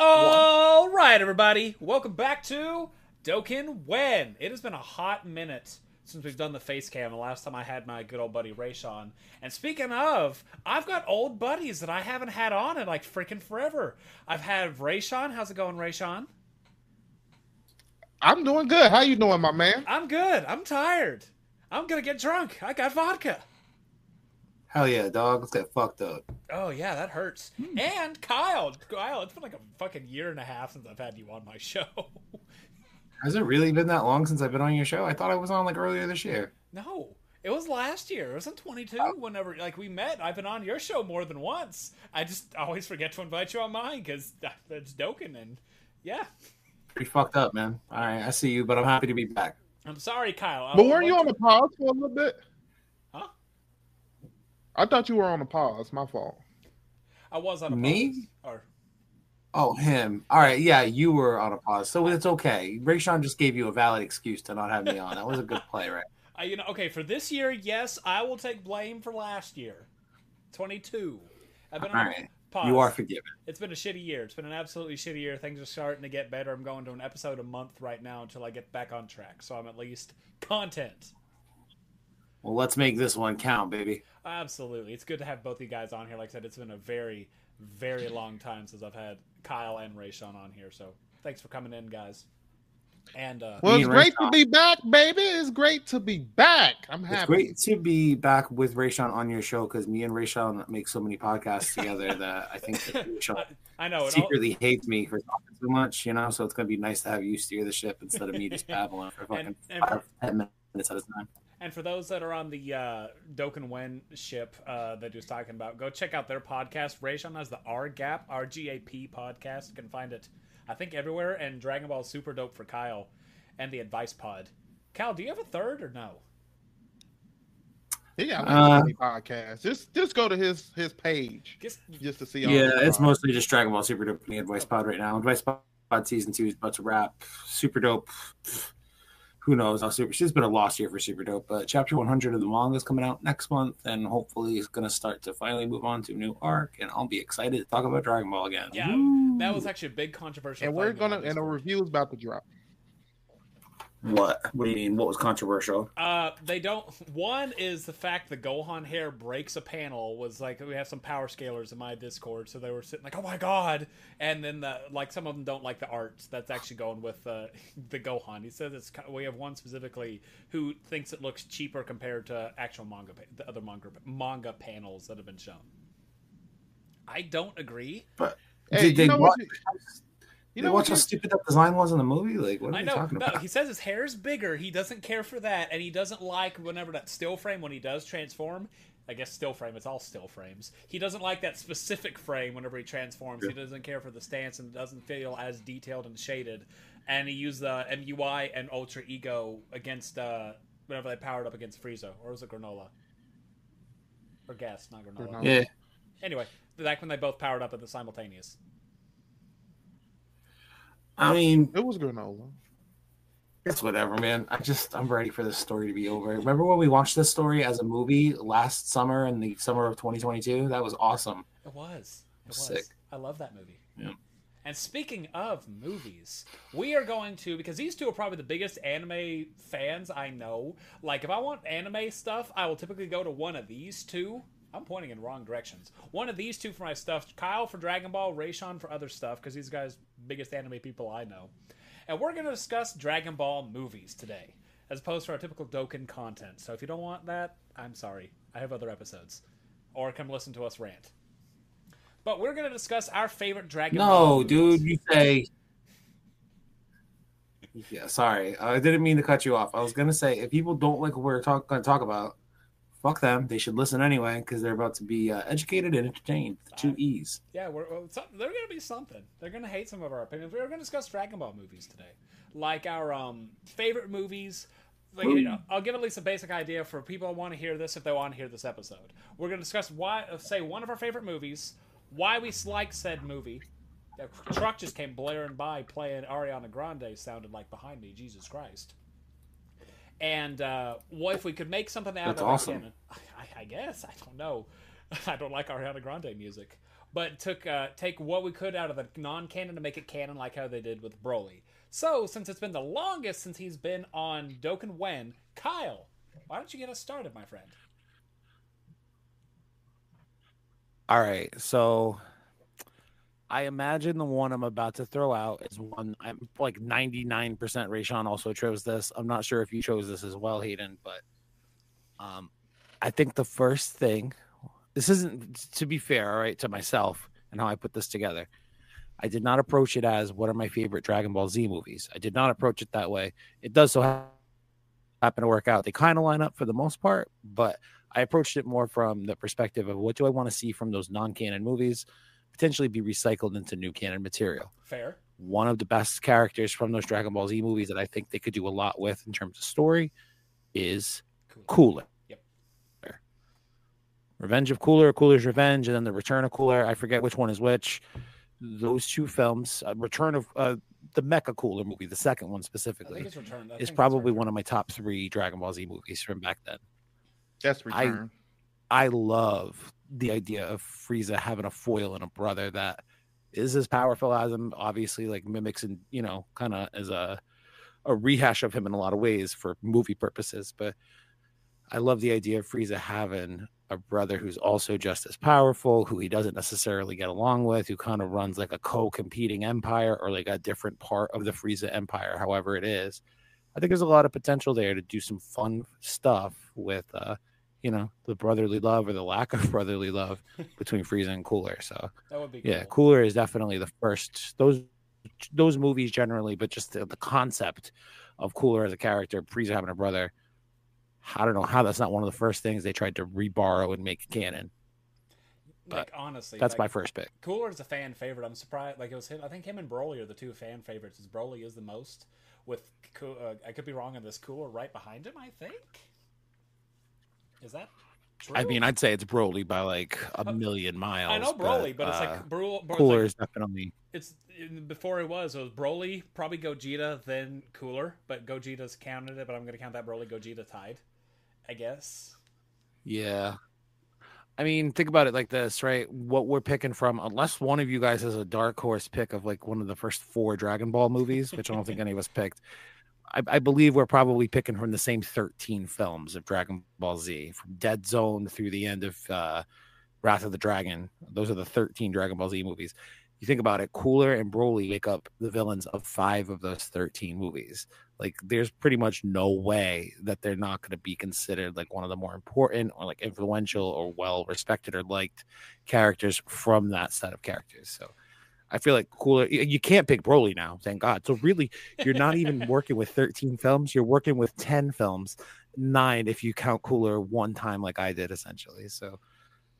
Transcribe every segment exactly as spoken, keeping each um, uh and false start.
All right, everybody. Welcome back to Dokkan When. It has been a hot minute since we've done the face cam. The last time I had my good old buddy Rayshawn. And speaking of, I've got old buddies that I haven't had on in like freaking forever. I've had Rayshawn. How's it going, Rayshawn? I'm doing good. How you doing, my man? I'm good. I'm tired. I'm going to get drunk. I got vodka. Hell yeah, dog. Let's get fucked up. Oh, yeah, that hurts. Mm. And Kyle. Kyle, it's been like a fucking year and a half since I've had you on my show. Has it really been that long since I've been on your show? I thought I was on like earlier this year. No, it was last year. It was in twenty-two oh. whenever like we met. I've been on your show more than once. I just always forget to invite you on mine because that's Dokkan. And yeah. Pretty fucked up, man. All right, I see you, but I'm happy to be back. I'm sorry, Kyle. I but weren't you on to... the pause for a little bit? I thought you were on a pause. My fault. I was on a Me? pause. Me? Or... Oh, him. All right. Yeah, you were on a pause. So it's okay. Rayshawn just gave you a valid excuse to not have me on. That was a good play, right? Uh, you know, okay, for this year, yes, I will take blame for last year. twenty-two. I've been All on right. pause. You are forgiven. It's been a shitty year. It's been an absolutely shitty year. Things are starting to get better. I'm going to an episode a month right now until I get back on track. So I'm at least content. Well, let's make this one count, baby. Absolutely. It's good to have both you guys on here. Like I said, it's been a very, very long time since I've had Kyle and Rayshawn on here. So thanks for coming in, guys. And uh, Well, it's great to be back, baby. It's great to be back. I'm happy. It's great to be back with Rayshawn on your show because me and Rayshawn make so many podcasts together that I think that Rayshawn I know, secretly all... hates me for talking so much, you know? So it's going to be nice to have you steer the ship instead of me just babbling for fucking and, and... five, ten minutes at a time. And for those that are on the uh, Dokkan When ship uh, that he was talking about, go check out their podcast. Rayshawn has the R G A P, R G A P podcast. You can find it, I think, everywhere. And Dragon Ball Super Dope for Kyle and the Advice Pod. Kyle, do you have a third or no? Yeah, uh, podcast. Just just go to his his page just, just to see. All yeah, it's mostly just Dragon Ball Super Dope and the Advice Pod right now. Advice Pod season two is about to wrap. Super Dope. Who knows? How super, it's been a lost year for Super Dope, but Chapter one hundred of the manga is coming out next month, and hopefully it's going to start to finally move on to a new arc, and I'll be excited to talk about Dragon Ball again. Yeah, Woo. That was actually a big controversial and thing. We're gonna, and a review is about to drop. What? What do you mean? What was controversial? Uh, they don't... One is the fact the Gohan hair breaks a panel was like, we have some power scalers in my Discord, so they were sitting like, oh my god! And then, the like, some of them don't like the art that's actually going with uh, the Gohan. He says it's... We have one specifically who thinks it looks cheaper compared to actual manga... The other manga, manga panels that have been shown. I don't agree. But hey, did they watch... You know watch how stupid that design was in the movie? Like, what are I know, you talking no, about? He says his hair is bigger. He doesn't care for that, and he doesn't like whenever that still frame when he does transform. I guess still frame. It's all still frames. He doesn't like that specific frame whenever he transforms. Sure. He doesn't care for the stance and doesn't feel as detailed and shaded. And he used the M U I and Ultra Ego against uh, whenever they powered up against Frieza, or was it Granola? Or Gas, not Granola. Granola. Yeah. Anyway, back when they both powered up at the simultaneous. I mean, it was Granola. It's whatever, man. I just, I'm ready for this story to be over. Remember when we watched this story as a movie last summer in the summer of twenty twenty-two? That was awesome. It was. It was. Sick. I love that movie. Yeah. And speaking of movies, we are going to, because these two are probably the biggest anime fans I know. Like, if I want anime stuff, I will typically go to one of these two. I'm pointing in wrong directions. One of these two for my stuff. Kyle for Dragon Ball, Rayshawn for other stuff, because these guys biggest anime people I know. And we're going to discuss Dragon Ball movies today, as opposed to our typical Dokkan content. So if you don't want that, I'm sorry. I have other episodes. Or come listen to us rant. But we're going to discuss our favorite Dragon no, Ball movies. No, dude, you say... yeah, sorry. I didn't mean to cut you off. I was going to say, if people don't like what we're talk- going to talk about, fuck them. They should listen anyway because they're about to be uh, educated and entertained. The two E's. Yeah, we're, we're, they're going to be something. They're going to hate some of our opinions. We're going to discuss Dragon Ball movies today. Like our um, favorite movies. Like, you know, I'll give at least a basic idea for people who want to hear this if they want to hear this episode. We're going to discuss, why, say, one of our favorite movies, why we like said movie. The truck just came blaring by playing Ariana Grande sounded like behind me. Jesus Christ. And uh, what if we could make something out That's of it? That's awesome. I, I guess. I don't know. I don't like Ariana Grande music. but took uh, take what we could out of the non-canon to make it canon, like how they did with Broly. So, since it's been the longest since he's been on Dokkan When, Kyle, why don't you get us started, my friend? All right, so I imagine the one I'm about to throw out is one I'm like ninety-nine percent Rayshawn also chose this. I'm not sure if you chose this as well, Hayden, but um, I think the first thing, this isn't, to be fair, all right, to myself and how I put this together. I did not approach it as what are my favorite Dragon Ball Z movies. I did not approach it that way. It does so happen to work out. They kind of line up for the most part, but I approached it more from the perspective of what do I want to see from those non-canon movies potentially be recycled into new canon material. Fair. One of the best characters from those Dragon Ball Z movies that I think they could do a lot with in terms of story is Cooler. Cooler. Yep. Revenge of Cooler, Cooler's Revenge, and then The Return of Cooler. I forget which one is which. Those two films, uh, Return of uh, the Mecha Cooler movie, the second one specifically, Return, is probably one of my top three Dragon Ball Z movies from back then. That's Return. I, I love the idea of Frieza having a foil and a brother that is as powerful as him, obviously, like mimics and, you know, kind of as a a rehash of him in a lot of ways for movie purposes. But I love the idea of Frieza having a brother who's also just as powerful, who he doesn't necessarily get along with, who kind of runs like a co-competing empire or like a different part of the Frieza empire, however it is. I think there's a lot of potential there to do some fun stuff with, uh, you know, the brotherly love or the lack of brotherly love between Frieza and Cooler. So that would be cool. Yeah, Cooler is definitely the first. Those those movies generally, but just the, the concept of Cooler as a character, Frieza having a brother. I don't know how that's not one of the first things they tried to reborrow and make canon. Like, honestly, that's like, my first pick. Cooler is a fan favorite. I'm surprised. Like, it was him. I think him and Broly are the two fan favorites. Broly is the most. With uh, I could be wrong on this. Cooler right behind him, I think. Is that true? I mean, I'd say it's Broly by like a million miles. I know Broly, but, but it's like uh, Bro- Bro- Cooler is like, definitely. It's before it was. It was Broly, probably Gogeta, then Cooler. But Gogeta's counted it. But I'm going to count that Broly Gogeta tied, I guess. Yeah. I mean, think about it like this, right? What we're picking from, unless one of you guys has a dark horse pick of like one of the first four Dragon Ball movies, which I don't think any of us picked, I, I believe we're probably picking from the same thirteen films of Dragon Ball Z, from Dead Zone through the end of uh, Wrath of the Dragon. Those are the thirteen Dragon Ball Z movies. You think about it, Cooler and Broly make up the villains of five of those thirteen movies. Like, there's pretty much no way that they're not going to be considered like one of the more important or like influential or well-respected or liked characters from that set of characters. So I feel like Cooler, you can't pick Broly now, thank God. So really, you're not even working with thirteen films. You're working with ten films, nine if you count Cooler one time like I did, essentially. So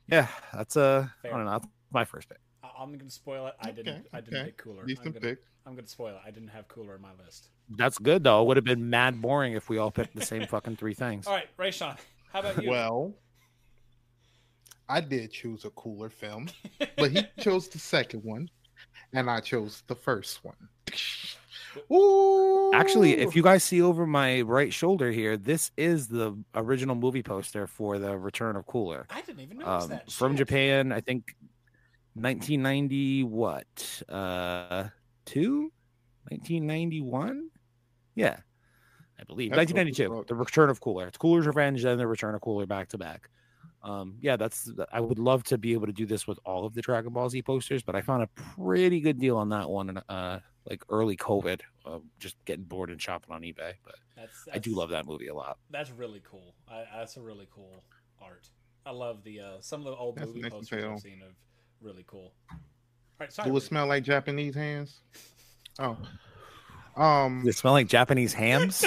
yeah, that's a, Fair. I don't know, that's my first pick. I'm gonna spoil it. I didn't. Okay, I didn't okay. pick Cooler. I'm gonna, pick. I'm gonna spoil it. I didn't have Cooler in my list. That's good though. It would have been mad boring if we all picked the same fucking three things. All right, Rayshawn, how about you? Well, I did choose a Cooler film, but he chose the second one, and I chose the first one. Ooh. Actually, if you guys see over my right shoulder here, this is the original movie poster for the Return of Cooler. I didn't even notice um, that. From Shit. Japan, I think. nineteen ninety what uh two nineteen ninety-one yeah I believe that's nineteen ninety-two the Return of Cooler. It's Cooler's Revenge then the Return of Cooler back to back. Um yeah, that's I would love to be able to do this with all of the Dragon Ball Z posters, but I found a pretty good deal on that one uh like early COVID, uh, just getting bored and shopping on eBay. But that's, that's, I do love that movie a lot. That's really cool. I, that's a really cool art. I love the uh some of the old that's movie posters I've seen of really cool. All right, sorry. Do it smell like Japanese hands? Oh, um, does it smell like Japanese hams?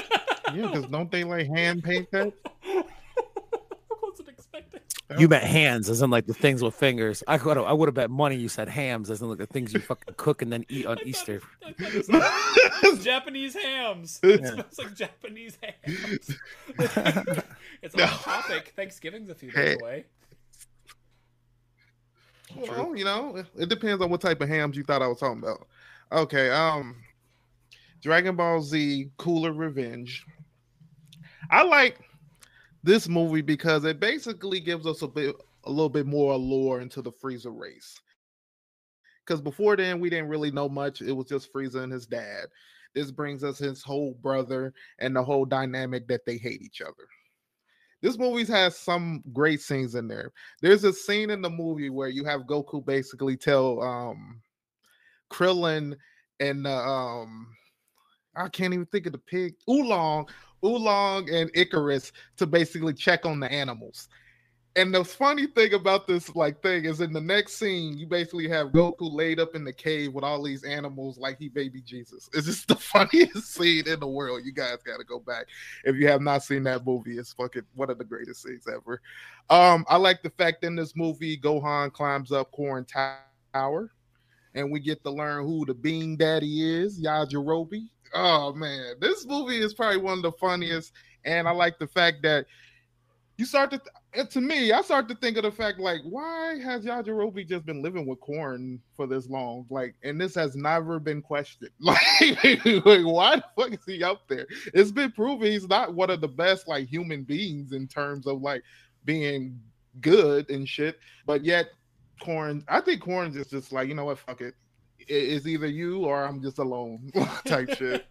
Yeah, because don't they like hand paint that? I wasn't expecting. You bet hands, as in like the things with fingers. I could, I would have bet money you said hams, as in like the things you fucking cook and then eat on I Easter. Thought, I thought it was Japanese hams. Yeah. It smells like Japanese hams. It's no. On topic. Thanksgiving's a few days away. Well, true. You know, it depends on what type of hams you thought I was talking about. Okay, um, Dragon Ball Z, Cooler Revenge. I like this movie because it basically gives us a bit, a little bit more allure into the Frieza race. because before then we didn't really know much. It was just Frieza and his dad. This brings us his whole brother and the whole dynamic that they hate each other. This movie has some great scenes in there. There's a scene in the movie where you have Goku basically tell um, Krillin and uh, um, I can't even think of the pig, Oolong, Oolong and Icarus to basically check on the animals. And the funny thing about this like thing is in the next scene, you basically have Goku laid up in the cave with all these animals like he baby Jesus. It's just the funniest scene in the world. You guys got to go back. If you have not seen that movie, it's fucking one of the greatest scenes ever. Um, I like the fact in this movie, Gohan climbs up Korin Tower and we get to learn who the bean daddy is, Yajirobe. Oh, man. This movie is probably one of the funniest. And I like the fact that you start to... Th- And to me, I start to think of the fact, like, why has Yajirobe just been living with Korin for this long? Like, and this has never been questioned. Like, like, why the fuck is he up there? It's been proven he's not one of the best, like, human beings in terms of, like, being good and shit. But yet, Korin, I think Korin is just like, you know what, fuck it. It's either you or I'm just alone type shit.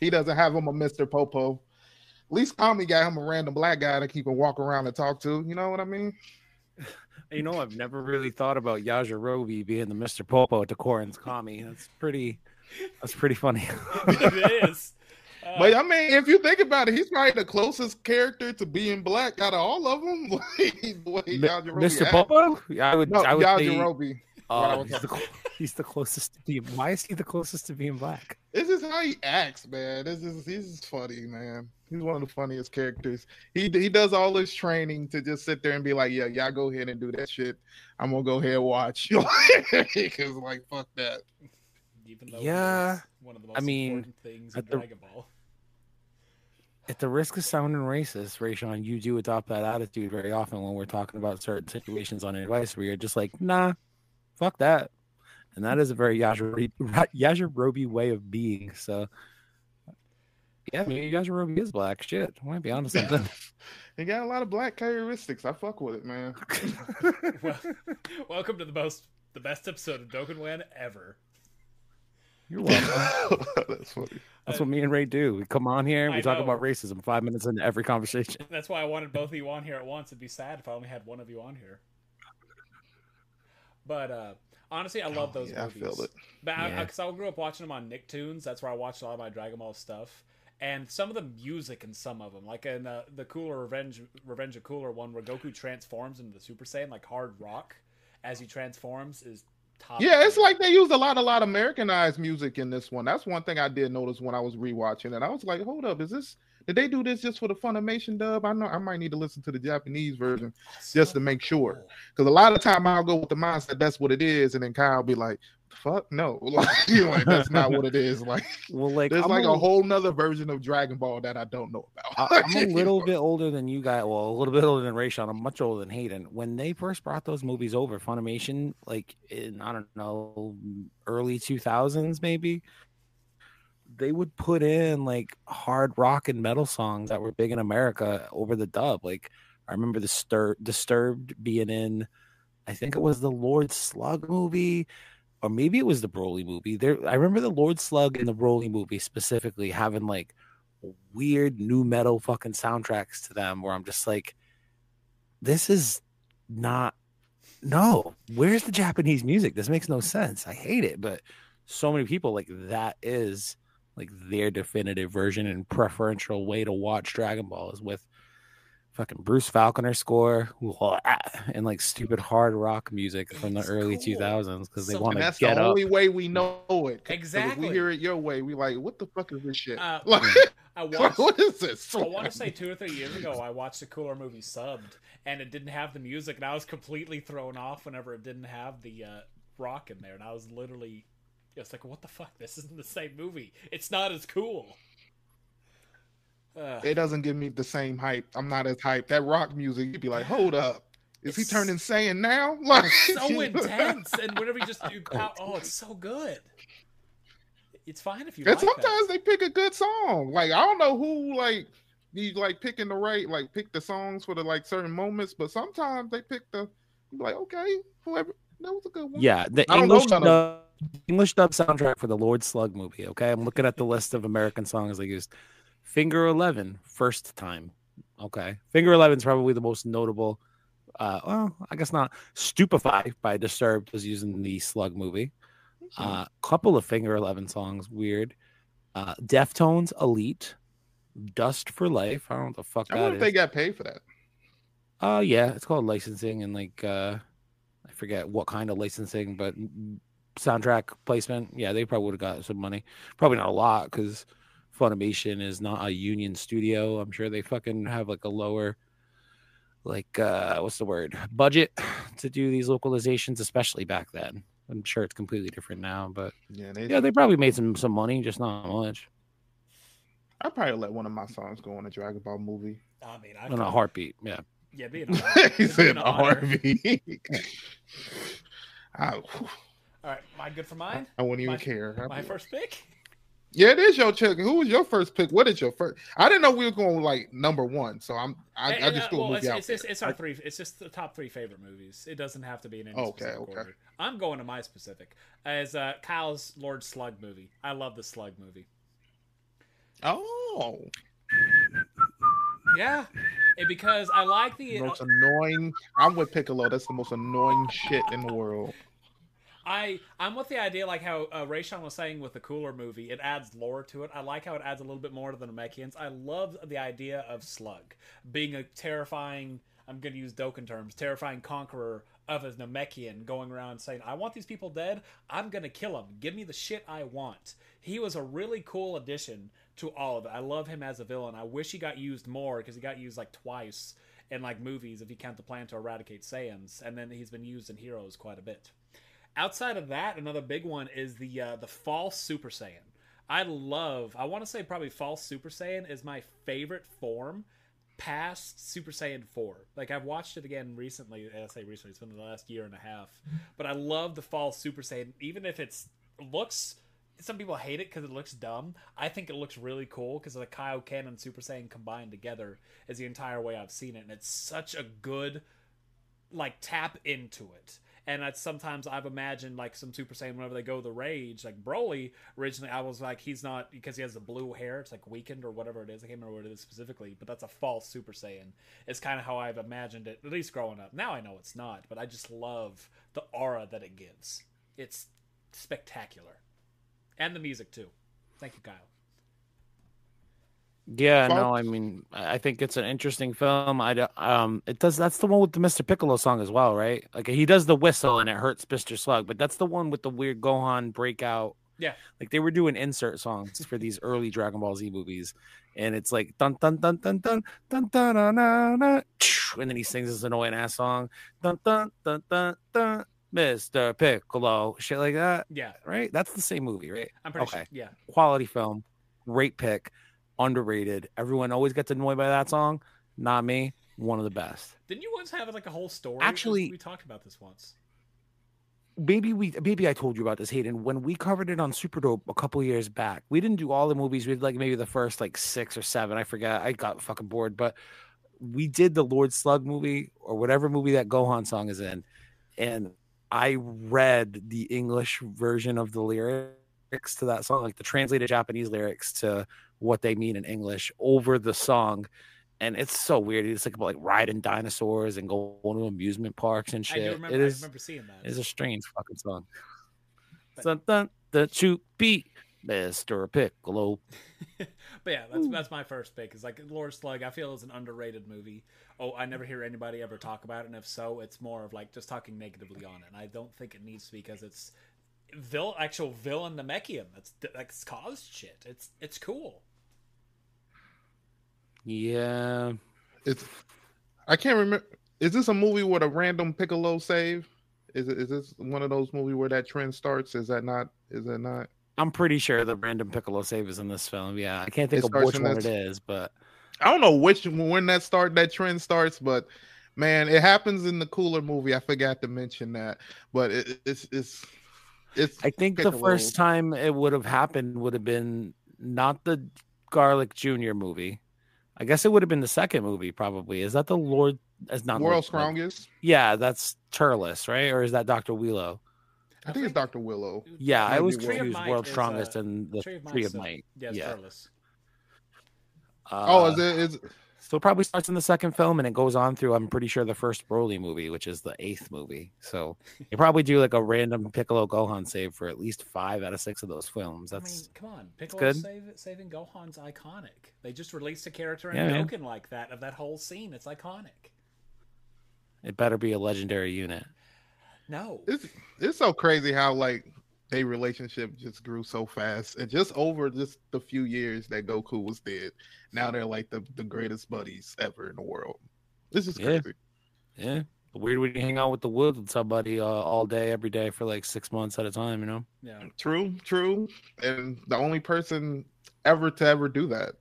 He doesn't have him a Mister Popo. At least Kami got him a random black guy to keep him walk around and talk to. You know what I mean? You know, I've never really thought about Yajirobe being the Mister Popo to Korin's Kami. That's pretty. That's pretty funny. It is. Uh, but I mean, if you think about it, he's probably the closest character to being black out of all of them. Mister Popo? I would. No, I would Yajirobe. Um, he's, the, he's the closest to being. Why is he the closest to being black? This is how he acts, man. This is he's just funny, man. He's one of the funniest characters. He he does all his training to just sit there and be like, "Yeah, y'all go ahead and do that shit. I'm gonna go ahead and watch." Because like, fuck that. Even though yeah, one of the most I mean, important things in the, Dragon Ball. At the risk of sounding racist, Rayshawn, you do adopt that attitude very often when we're talking about certain situations on advice where you're just like, "Nah." Fuck that. And that is a very Yajirobe, Yajirobe way of being. So, yeah, I mean, Yajirobe is black. Shit. I might be honest with that. He got a lot of black characteristics. I fuck with it, man. Well, welcome to the most, the best episode of Dokkan When ever. You're welcome. That's funny. That's what me and Ray do. We come on here and we I talk know. about racism five minutes into every conversation. That's why I wanted both of you on here at once. It'd be sad if I only had one of you on here. But uh, honestly, I love oh, those yeah, movies. I feel it. But yeah. I, I, 'cause I grew up watching them on Nicktoons. That's where I watched a lot of my Dragon Ball stuff. And some of the music in some of them, like in uh, the Cooler Revenge, Revenge of Cooler one, where Goku transforms into the Super Saiyan, like hard rock as he transforms is top. Yeah, it's like they used a lot, a lot of Americanized music in this one. That's one thing I did notice when I was rewatching it. I was like, hold up, is this? Did they do this just for the Funimation dub? I know I might need to listen to the Japanese version so just to make sure. Because cool. a lot of time I'll go with the mindset that's what it is, and then Kyle be like, "Fuck no, like, you know, like that's not what it is." Like, well, like there's I'm like a, a whole nother version of Dragon Ball that I don't know about. I, I'm a little bit older than you guys. Well, a little bit older than Rayshawn. I'm much older than Hayden. When they first brought those movies over, Funimation, like in I don't know, early two thousands maybe. They would put in like hard rock and metal songs that were big in America over the dub. Like I remember the Stir- Disturbed being in, I think it was the Lord Slug movie, or maybe it was the Broly movie. There, I remember the Lord Slug and the Broly movie specifically having like weird new metal fucking soundtracks to them, where I'm just like, this is not. No, where's the Japanese music? This makes no sense. I hate it, but so many people like that is. Like their definitive version and preferential way to watch Dragon Ball is with fucking Bruce Falconer score and like stupid hard rock music from the it's early cool. two thousands because they want to get up. That's the only way we know it. Exactly. If we hear it your way, we like, what the fuck is this shit? Uh, like, I watched, what is this? I want to say two or three years ago, I watched the Cooler movie subbed and it didn't have the music and I was completely thrown off whenever it didn't have the uh, rock in there and I was literally... It's like, what the fuck? This isn't the same movie. It's not as cool. Uh, it doesn't give me the same hype. I'm not as hyped. That rock music, you'd be like, hold up. Is he turning Saiyan now? Like, it's so intense. And whenever you just do, oh, it's so good. It's fine if you and like sometimes that. They pick a good song. Like, I don't know who, like, you like picking the right, like, pick the songs for the, like, certain moments. But sometimes they pick the, like, okay, whoever. That was a good one. Yeah, the English dub, of... English dub soundtrack for the Lord Slug movie. Okay, I'm looking at the list of American songs they used. Finger Eleven, First Time. Okay, Finger Eleven is probably the most notable. Uh, well, I guess not. Stupefy by Disturbed was used in the Slug movie. A uh, couple of Finger Eleven songs, weird. Uh, Deftones, Elite, Dust for Life. I don't know what the fuck I that is. I wonder if they got paid for that. Uh, yeah, it's called licensing and like uh, I forget what kind of licensing, but soundtrack placement. Yeah, they probably would have got some money. Probably not a lot because Funimation is not a union studio. I'm sure they fucking have like a lower, like uh, what's the word, budget to do these localizations, especially back then. I'm sure it's completely different now, but yeah, they, yeah, they probably made some some money, just not much. I probably let one of my songs go on a Dragon Ball movie. I mean, I in a heartbeat, yeah, yeah, being a heartbeat. in a heartbeat. I, all right, my good for mine. I, I wouldn't even my, care. My first pick. Yeah, it is your chicken. Who was your first pick? What is your first? I didn't know we were going like number one, so I'm. I, and, I just threw uh, well, a movie it's, out. It's, there. Just, it's our three. It's just the top three favorite movies. It doesn't have to be in any okay, specific okay. order. I'm going to my specific as uh, Kyle's Lord Slug movie. I love the Slug movie. Oh, yeah, and because I like the most uh, annoying. I'm with Piccolo. That's the most annoying shit in the world. I, I'm with the idea, like how uh, Rayshawn was saying with the Cooler movie, it adds lore to it. I like how it adds a little bit more to the Namekians. I love the idea of Slug being a terrifying, I'm going to use Dokkan terms, terrifying conqueror of a Namekian going around saying, I want these people dead. I'm going to kill them. Give me the shit I want. He was a really cool addition to all of it. I love him as a villain. I wish he got used more because he got used like twice in like movies if you count the plan to eradicate Saiyans. And then he's been used in Heroes quite a bit. Outside of that, another big one is the uh, the False Super Saiyan. I love, I want to say probably False Super Saiyan is my favorite form past Super Saiyan four. Like, I've watched it again recently. I say recently, it's been the last year and a half. But I love the False Super Saiyan, even if it looks, some people hate it because it looks dumb. I think it looks really cool because the Kaioken and Super Saiyan combined together is the entire way I've seen it. And it's such a good, like, tap into it. And I'd, sometimes I've imagined, like, some Super Saiyan, whenever they go the rage, like Broly, originally I was like, he's not, because he has the blue hair, it's like weakened or whatever it is. I can't remember what it is specifically, but that's a false Super Saiyan. It's kind of how I've imagined it, at least growing up. Now I know it's not, but I just love the aura that it gives. It's spectacular. And the music, too. Thank you, Kyle. Yeah, Fox? no, I mean, I think it's an interesting film. I um, it does. That's the one with the Mister Piccolo song as well, right? Like he does the whistle and it hurts Mister Slug, but that's the one with the weird Gohan breakout. Yeah, like they were doing insert songs for these early Dragon Ball Z movies, and it's like dun dun dun dun dun dun dun dun dun, dun and then he sings this annoying ass song dun dun dun dun dun. Mister Piccolo, shit like that. Yeah, right. That's the same movie, right? I'm pretty okay. sure. Yeah, quality film, great pick. Underrated. Everyone always gets annoyed by that song. Not me. One of the best. Didn't you once have like a whole story? Actually, we talked about this once. Maybe we. Maybe I told you about this, Hayden, when we covered it on Super Dope a couple years back. We didn't do all the movies. We did like maybe the first like six or seven. I forgot. I got fucking bored. But we did the Lord Slug movie or whatever movie that Gohan song is in, and I read the English version of the lyrics to that song, like the translated Japanese lyrics to what they mean in English over the song, and it's so weird. It's like about like riding dinosaurs and going to amusement parks and shit. I remember, it is, I remember seeing that. It's a strange fucking song. Something that you beat, Mister Piccolo. But yeah, that's Ooh. that's my first pick. It's like Lord Slug. I feel is an underrated movie. Oh, I never hear anybody ever talk about it, and if so, it's more of like just talking negatively on it. And I don't think it needs to because it's Vil- actual villain Namekian that's that's caused shit. It's it's cool. Yeah, it's. I can't remember. Is this a movie with a random Piccolo save? Is it, is this one of those movies where that trend starts? Is that not? Is that not? I'm pretty sure the random Piccolo save is in this film. Yeah, I can't think of which one it is, but I don't know which when that start that trend starts, but. Man, it happens in the Cooler movie. I forgot to mention that, but it, it's it's. It's I think the first time it would have happened would have been not the Garlic Junior movie. I guess it would have been the second movie, probably. Is that the Lord as not world's strongest. Yeah, that's Turles, right? Or is that Doctor Willow? I, I think, think it's Doctor Willow. Yeah, I always confuse world's strongest and the Tree of Might. Tree of Might. Yeah, it's yeah. Turles. Uh, oh, is it? Is... So it probably starts in the second film and it goes on through, I'm pretty sure, the first Broly movie, which is the eighth movie. So they probably do like a random Piccolo Gohan save for at least five out of six of those films. That's I mean, come on, Piccolo save, saving Gohan's iconic. They just released a character in yeah, Dokkan like that of that whole scene. It's iconic. It better be a legendary unit. No, it's it's so crazy how like their relationship just grew so fast, and just over just the few years that Goku was dead, now they're like the, the greatest buddies ever in the world. This is crazy. Yeah, yeah. Weird when you hang out with the woods with somebody uh, all day, every day for like six months at a time. You know? Yeah. True. True. And the only person ever to ever do that.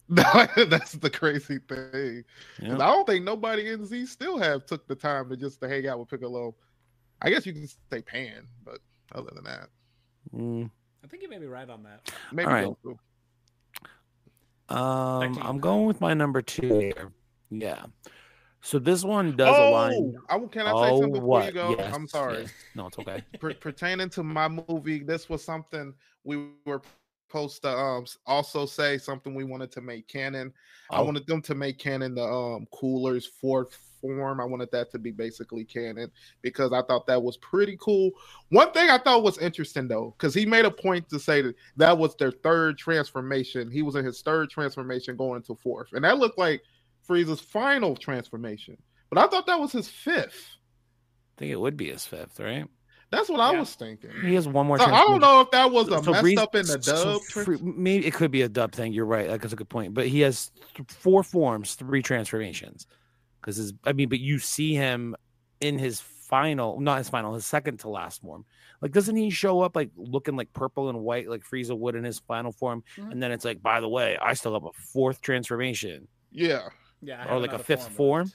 That's the crazy thing. Yeah. I don't think nobody in Z still have took the time to just to hang out with Piccolo. I guess you can say Pan, but other than that. Mm. I think you may be right on that. Maybe. All right. Go. Um, I'm going with my number two here. Yeah. So this one does oh, align. I, can I oh, say something before what? you go? Yes, I'm sorry. Yes. No, it's okay. P- pertaining to my movie, this was something we were supposed to um, also say, something we wanted to make canon. Oh. I wanted them to make canon the um, Cooler's fourth form. I wanted that to be basically canon because I thought that was pretty cool. One thing I thought was interesting though, because he made a point to say that that was their third transformation. He was in his third transformation going into fourth, and that looked like Frieza's final transformation. But I thought that was his fifth. I think it would be his fifth, right? That's what yeah. I was thinking. He has one more. So I don't know if that was a so messed Frieza, up in the dub. So Fr- maybe it could be a dub thing. You're right. That's a good point. But he has th- four forms, three transformations. Because his, I mean, but you see him in his final, not his final, his second to last form. Like, doesn't he show up like looking like purple and white, like Frieza would in his final form? Mm-hmm. And then it's like, by the way, I still have a fourth transformation. Yeah, yeah, or like a fifth form. form.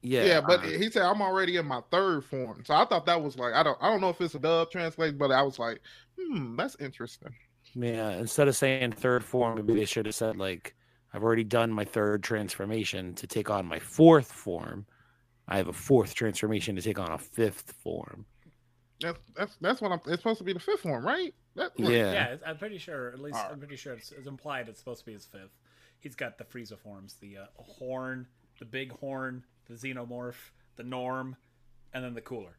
Yeah, yeah, but uh, he said I'm already in my third form, so I thought that was like I don't, I don't know if it's a dub translation, but I was like, hmm, that's interesting. Yeah, instead of saying third form, maybe they should have said like, I've already done my third transformation to take on my fourth form. I have a fourth transformation to take on a fifth form. That's that's that's what I'm. It's supposed to be the fifth form, right? That, yeah, yeah. I'm pretty sure. At least right. I'm pretty sure it's, it's implied it's supposed to be his fifth. He's got the Frieza forms: the uh, horn, the big horn, the xenomorph, the norm, and then the cooler.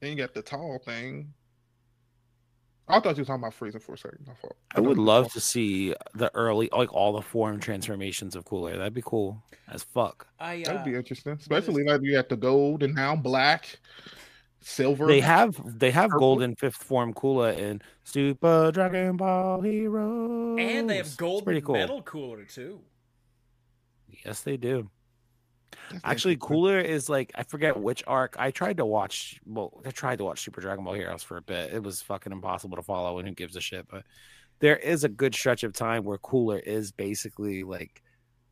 Then you got the tall thing. I thought you were talking about Frieza for a second. My fault. I, I would love know. to see the early, like all the form transformations of Cooler. That'd be cool as fuck. I, uh, That'd be interesting, especially like you got the gold and now black, silver. They have they have purple. Golden fifth form Cooler in Super Dragon Ball Heroes, and they have golden cool. metal Cooler too. Yes, they do. That's Actually, Cooler is like, I forget which arc. I tried to watch, well, I tried to watch Super Dragon Ball Heroes for a bit. It was fucking impossible to follow, and who gives a shit? But there is a good stretch of time where Cooler is basically like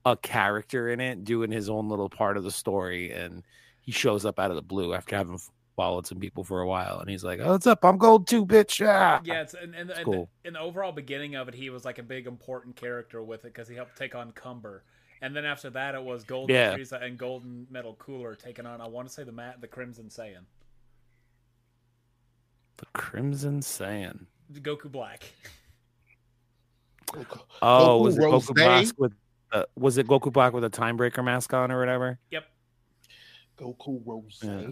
a character in it, doing his own little part of the story, and he shows up out of the blue after having followed some people for a while, and he's like, "Oh, what's up? I'm gold too, bitch." Ah. Yeah, it's and and, it's and, cool. and the overall beginning of it, he was like a big important character with it because he helped take on Cumber. And then after that, it was Golden yeah. Frieza and Golden Metal Cooler taking on, I want to say, the Mat, the Crimson Saiyan. The Crimson Saiyan. Goku Black. Oh, Goku was, it Goku Black with, uh, was it Goku Black with a Timebreaker mask on or whatever? Yep. Goku Rose. Yeah.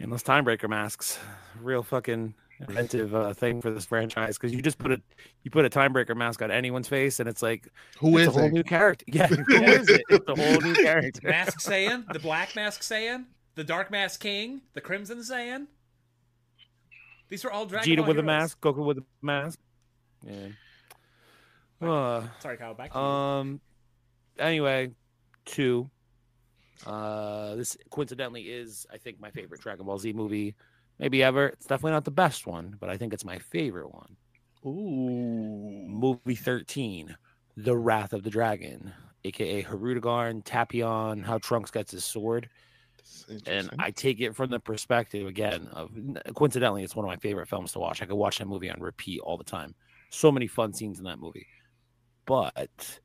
And those Timebreaker masks. Real fucking inventive uh, thing for this franchise, because you just put a you put a Timebreaker mask on anyone's face and it's like, who it's is a whole it? new character? Yeah, who is it? It's a whole new character. Mask Saiyan, the Black Mask Saiyan, the Dark Mask King, the Crimson Saiyan. These are all Dragon Ball Vegeta with heroes. a mask, Goku with a mask. Yeah. Uh, Sorry, Kyle. Back to um. You. Anyway, two. Uh, this coincidentally is, I think, my favorite Dragon Ball Z movie. Maybe ever. It's definitely not the best one, but I think it's my favorite one. Ooh. Movie thirteen, The Wrath of the Dragon, a k a. Hirudegarn, Tapion, how Trunks gets his sword. And I take it from the perspective, again, of coincidentally, it's one of my favorite films to watch. I could watch that movie on repeat all the time. So many fun scenes in that movie. But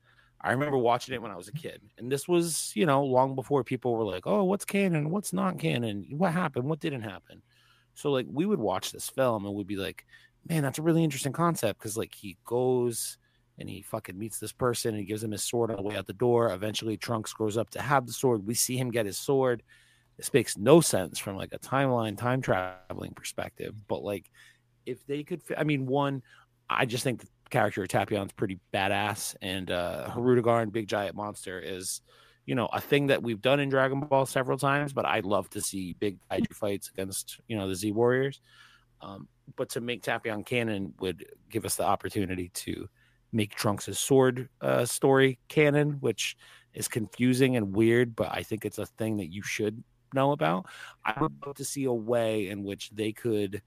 I remember watching it when I was a kid, and this was, you know, long before people were like, oh, what's canon? What's not canon? What happened? What didn't happen? So, like, we would watch this film and we'd be like, man, that's a really interesting concept, because, like, he goes and he fucking meets this person and he gives him his sword on the way out the door. Eventually, Trunks grows up to have the sword. We see him get his sword. This makes no sense from, like, a timeline, time traveling perspective. But, like, if they could, I mean, one, I just think the character of Tapion's pretty badass, and uh, Hirudegarn, big giant monster, is, you know, a thing that we've done in Dragon Ball several times. But I'd love to see big kaiju fights against, you know, the Z Warriors. Um, but to make Tapion canon would give us the opportunity to make Trunks' sword uh, story canon, which is confusing and weird, but I think it's a thing that you should know about. I would love to see a way in which they could,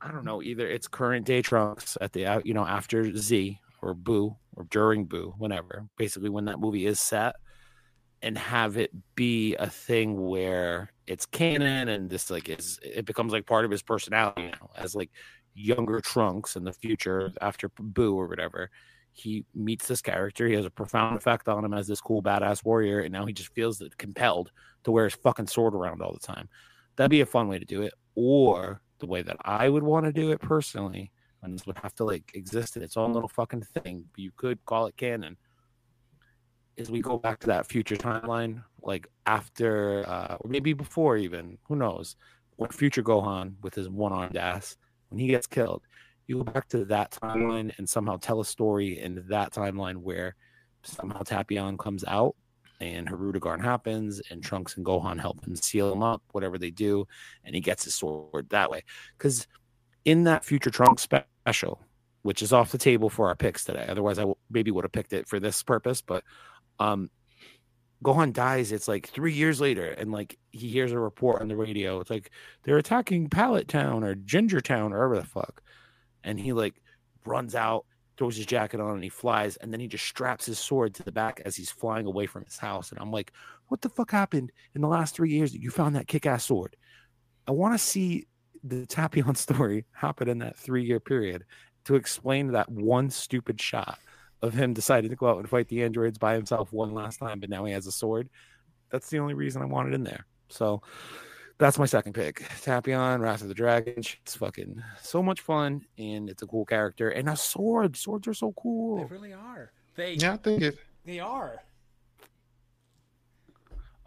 I don't know, either it's current day Trunks at the, you know, after Z or Boo or during Boo, whenever, basically when that movie is set, and have it be a thing where it's canon and this, like, is, it becomes like part of his personality now, as like younger Trunks in the future after Boo or whatever. He meets this character. He has a profound effect on him as this cool badass warrior, and now he just feels compelled to wear his fucking sword around all the time. That'd be a fun way to do it. Or the way that I would want to do it personally, and this would have to, like, exist in its own little fucking thing, but you could call it canon, is we go back to that future timeline, like after, uh, or maybe before even, who knows, when future Gohan with his one-armed ass, when he gets killed, you go back to that timeline and somehow tell a story in that timeline where somehow Tapion comes out and Hirudegarn happens and Trunks and Gohan help him seal him up, whatever they do, and he gets his sword that way. Because in that future Trunks special, which is off the table for our picks today, otherwise I w- maybe would have picked it for this purpose, but um, Gohan dies. It's like three years later, and like he hears a report on the radio. It's like they're attacking Pallet Town or Ginger Town or whatever the fuck. And he like runs out, throws his jacket on, and he flies. And then he just straps his sword to the back as he's flying away from his house. And I'm like, what the fuck happened in the last three years that you found that kick-ass sword? I want to see the Tapion story happen in that three-year period to explain that one stupid shot of him deciding to go out and fight the androids by himself one last time, but now he has a sword. That's the only reason I want it in there. So that's my second pick. Tapion, Wrath of the Dragon. It's fucking so much fun, and it's a cool character. And a sword. Swords are so cool. They really are. They, yeah, I think it. They are.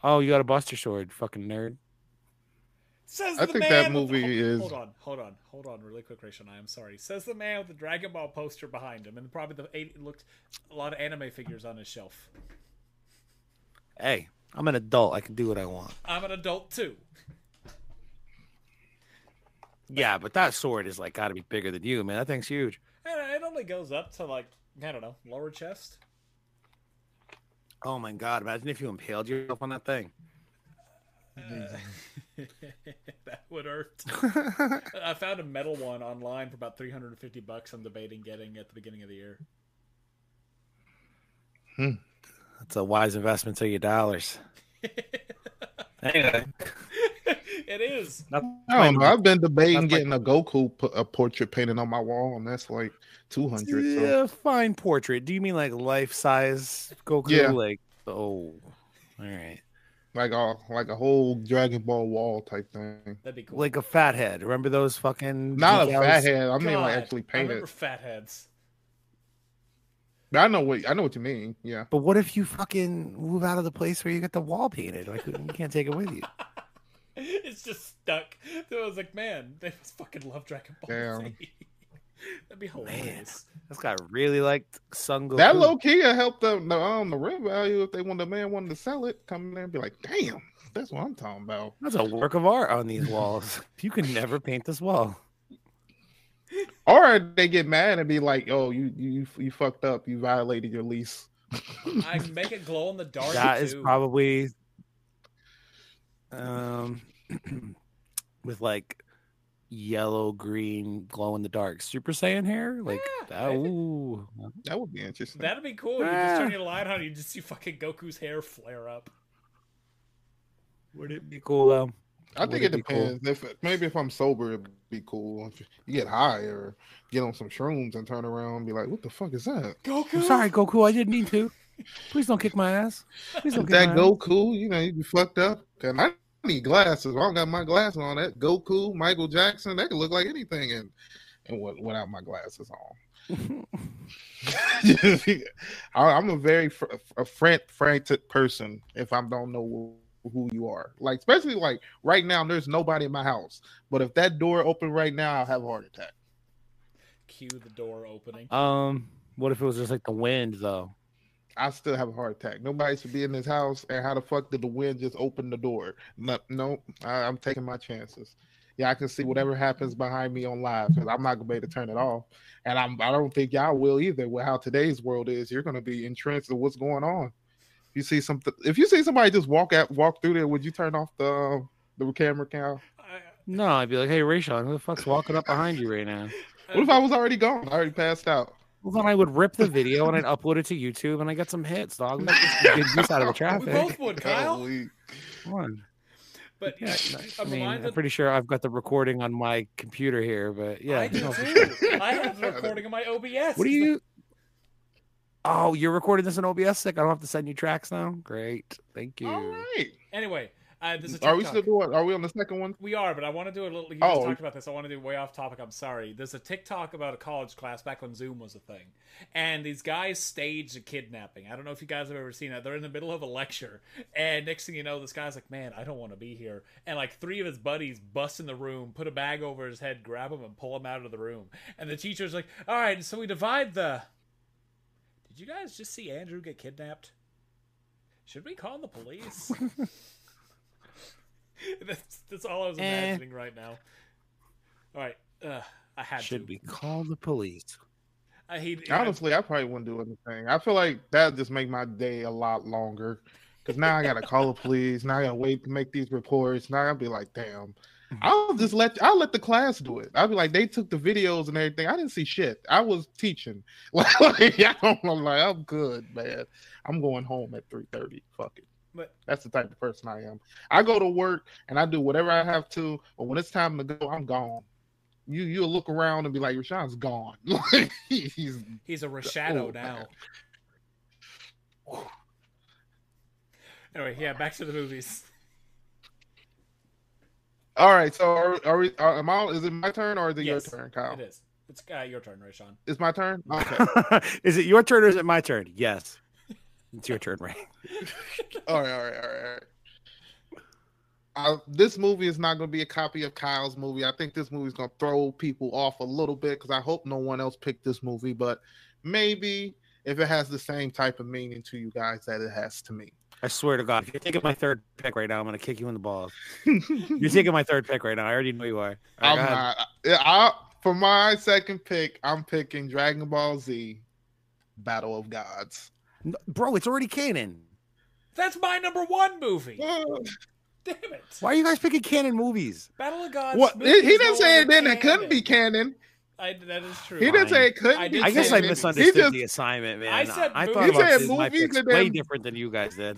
Oh, you got a Buster Sword, fucking nerd. Says I the think man that movie the, is... Hold on, hold on, hold on really quick, Rayshawn. I am sorry. Says the man with the Dragon Ball poster behind him, and probably the eight looked a lot of anime figures on his shelf. Hey, I'm an adult. I can do what I want. I'm an adult, too. Yeah, but that sword is, like, gotta be bigger than you, man. That thing's huge. And it only goes up to, like, I don't know, lower chest. Oh, my God. Imagine if you impaled yourself on that thing. Uh, that would hurt. I found a metal one online for about three hundred fifty bucks. I'm debating getting at the beginning of the year. Hmm. That's a wise investment to your dollars. Anyway, it is. I don't know. I've been debating getting like a Goku p- a portrait painted on my wall, and that's like two hundred. Yeah, so. Fine portrait. Do you mean like life size Goku? Yeah. Like, oh, all right. Like a, like a whole Dragon Ball wall type thing. That'd be cool. Like a fathead. Remember those fucking... Not details? A fathead. I mean, God, like actually painted. I remember fatheads. I know what I know what you mean, yeah. But what if you fucking move out of the place where you get the wall painted? Like, you can't take it with you. It's just stuck. So I was like, man, they must fucking love Dragon Ball Z. That'd be hilarious. Man, this guy really liked Sun Goku. That low key helped them the um the rent value if they want the man wanted to sell it, come in there and be like, damn, that's what I'm talking about. That's a work of art on these walls. You can never paint this wall. Or they get mad and be like, "Oh, you you you fucked up. You violated your lease." I make it glow in the dark. That too. Is probably um with like yellow, green, glow in the dark Super Saiyan hair. Like yeah, that. Ooh, that would be interesting. That'd be cool. Ah. You just turn your light on, you just see fucking Goku's hair flare up. Would it be cool though? I think it depends. Cool? If maybe if I'm sober, it'd be cool. If you get high or get on some shrooms and turn around and be like, "What the fuck is that?" Goku, I'm sorry, Goku, I didn't mean to. Please don't kick my ass. Please don't kick that my Goku, ass. You know, you'd be fucked up. And I need glasses. I don't got my glasses on. That Goku, Michael Jackson, that could look like anything and, and what, without my glasses on. I'm a very fr a frantic, frantic person if I don't know who you are. Like, especially like right now, there's nobody in my house. But if that door opened right now, I'll have a heart attack. Cue the door opening. Um, what if it was just like the wind though? I still have a heart attack. Nobody should be in this house. And how the fuck did the wind just open the door? No, no, I, I'm taking my chances. Yeah, I can see whatever happens behind me on live because I'm not gonna be able to turn it off. And I'm, I don't think y'all will either. With how today's world is, you're gonna be entrenched in what's going on. You see something? If you see somebody just walk out, walk through there, would you turn off the the camera cam? No, I'd be like, hey, Rayshawn, who the fuck's walking up behind you right now? What if I was already gone? I already passed out. Well, then I would rip the video and I'd upload it to YouTube and I got some hits, dog. Like, good use out of the traffic. We both would, Kyle. Come on. But yeah, I mean, I'm of... pretty sure I've got the recording on my computer here, but yeah. I do no, too. Sure. I have the recording on my O B S. What do you... Oh, you're recording this in O B S, sick? I don't have to send you tracks now? Great. Thank you. All right. Anyway, uh, this is TikTok. Are we still doing... Are we on the second one? We are, but I want to do a little... You oh. just talked about this. I want to do way off topic. I'm sorry. There's a TikTok about a college class back when Zoom was a thing. And these guys staged a kidnapping. I don't know if you guys have ever seen that. They're in the middle of a lecture. And next thing you know, this guy's like, man, I don't want to be here. And like three of his buddies bust in the room, put a bag over his head, grab him, and pull him out of the room. And the teacher's like, all right, so we divide the... Did you guys just see Andrew get kidnapped? Should we call the police? that's, that's all I was imagining eh. right now. All right. Uh, I had Should to. we call the police? I hate, Honestly, I, I probably wouldn't do anything. I feel like that just make my day a lot longer. Because now I got to call the police. Now I got to wait to make these reports. Now I'll be like, damn. I'll just let I'll let the class do it. I'll be like, they took the videos and everything. I didn't see shit. I was teaching. Like, I don't, I'm like, I'm good, man. I'm going home at three thirty. Fuck it. But that's the type of person I am. I go to work and I do whatever I have to, but when it's time to go, I'm gone. You you'll look around and be like, Rashawn's gone. Like, he's he's a Rashadow now. Anyway, yeah, back to the movies. All right, so are, are we? Are, am I? Is it my turn or is it yes, your turn, Kyle? It is. It's uh, your turn, Rayshawn. It's my turn. Okay. Is it your turn or is it my turn? Yes, it's your turn, Ray. all right, all right, all right. All right. Uh, this movie is not going to be a copy of Kyle's movie. I think this movie is going to throw people off a little bit because I hope no one else picked this movie, but maybe if it has the same type of meaning to you guys that it has to me. I swear to God, if you're taking my third pick right now, I'm going to kick you in the balls. You're taking my third pick right now. I already know you are. Right, I'm not. I, I, for my second pick, I'm picking Dragon Ball Z, Battle of Gods. No, bro, it's already canon. That's my number one movie. What? Damn it. Why are you guys picking canon movies? Battle of Gods. What? He didn't no say it then. It couldn't be canon. I, that is true. He didn't say it couldn't. I, I guess I misunderstood just, the assignment, man. I said I, I thought about this, my picks way different than you guys did.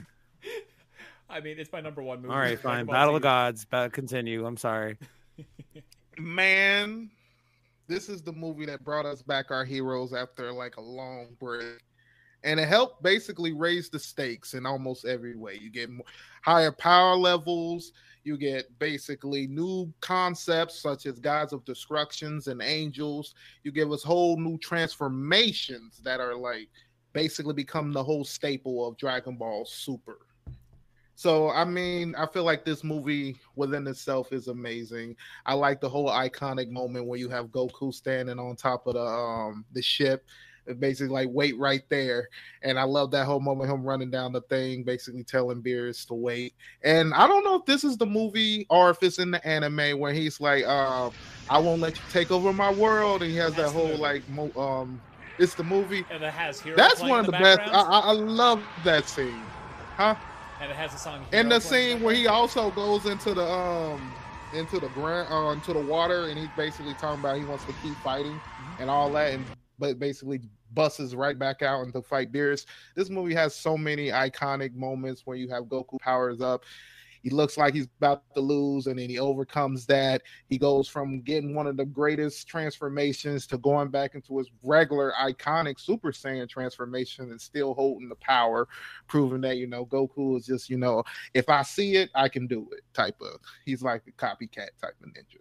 I mean, it's my number one movie. All right, fine. Battle of Gods. Continue. I'm sorry. Man, this is the movie that brought us back our heroes after like a long break. And it helped basically raise the stakes in almost every way. You get higher power levels. You get basically new concepts such as gods of destructions and angels. You give us whole new transformations that are like basically become the whole staple of Dragon Ball Super. So, I mean, I feel like this movie within itself is amazing. I like the whole iconic moment where you have Goku standing on top of the, um, the ship. Basically, like, wait right there. And I love that whole moment, him running down the thing, basically telling Beerus to wait. And I don't know if this is the movie or if it's in the anime where he's like, uh, I won't let you take over my world. And he has that whole, like, mo um, it's the movie. And it has Hero. That's one of the best. I, I love that scene. Huh? And it has a song. And the scene where he also goes into the, um, into the ground, uh, into the water, and he's basically talking about he wants to keep fighting mm-hmm. and all that. And, but basically, buses right back out and to fight Beerus. This movie has so many iconic moments where you have Goku powers up. he looks like he's about to lose, and then he overcomes that. He goes from getting one of the greatest transformations to going back into his regular iconic Super Saiyan transformation and still holding the power, proving that, you know, Goku is just, you know, if I see it, I can do it type of, he's like a copycat type of ninja.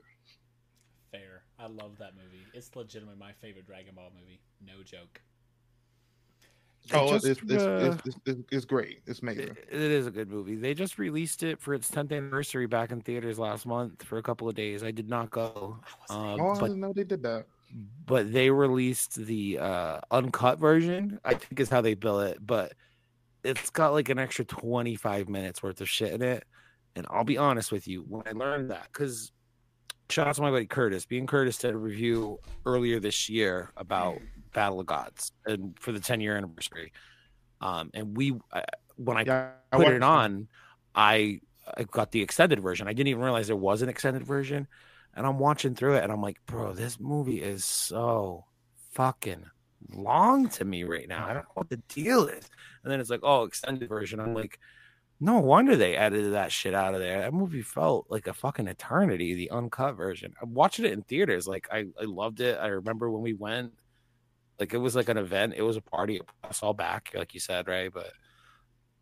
Fair. I love that movie. It's legitimately my favorite Dragon Ball movie. No joke. They oh, just, it's, it's, uh, it's, it's, it's great. It's amazing. It, it is a good movie. They just released it for its tenth anniversary back in theaters last month for a couple of days. I did not go. Uh, oh, but, I didn't know they did that. But they released the uh, uncut version, I think is how they bill it. But it's got like an extra twenty-five minutes worth of shit in it. And I'll be honest with you, when I learned that, because shout out to my buddy Curtis. Me and Curtis did a review earlier this year about Battle of Gods, and for the ten year anniversary, um, and we uh, when I yeah, put I it on, I I got the extended version. I didn't even realize there was an extended version, and I'm watching through it, and I'm like, bro, this movie is so fucking long to me right now. I don't know what the deal is. And then it's like, oh, extended version. I'm like, no wonder they edited that shit out of there. That movie felt like a fucking eternity, the uncut version. I'm watching it in theaters. Like, I, I loved it. I remember when we went. Like, it was like an event. It was a party. It brought us all back, like you said, right? But,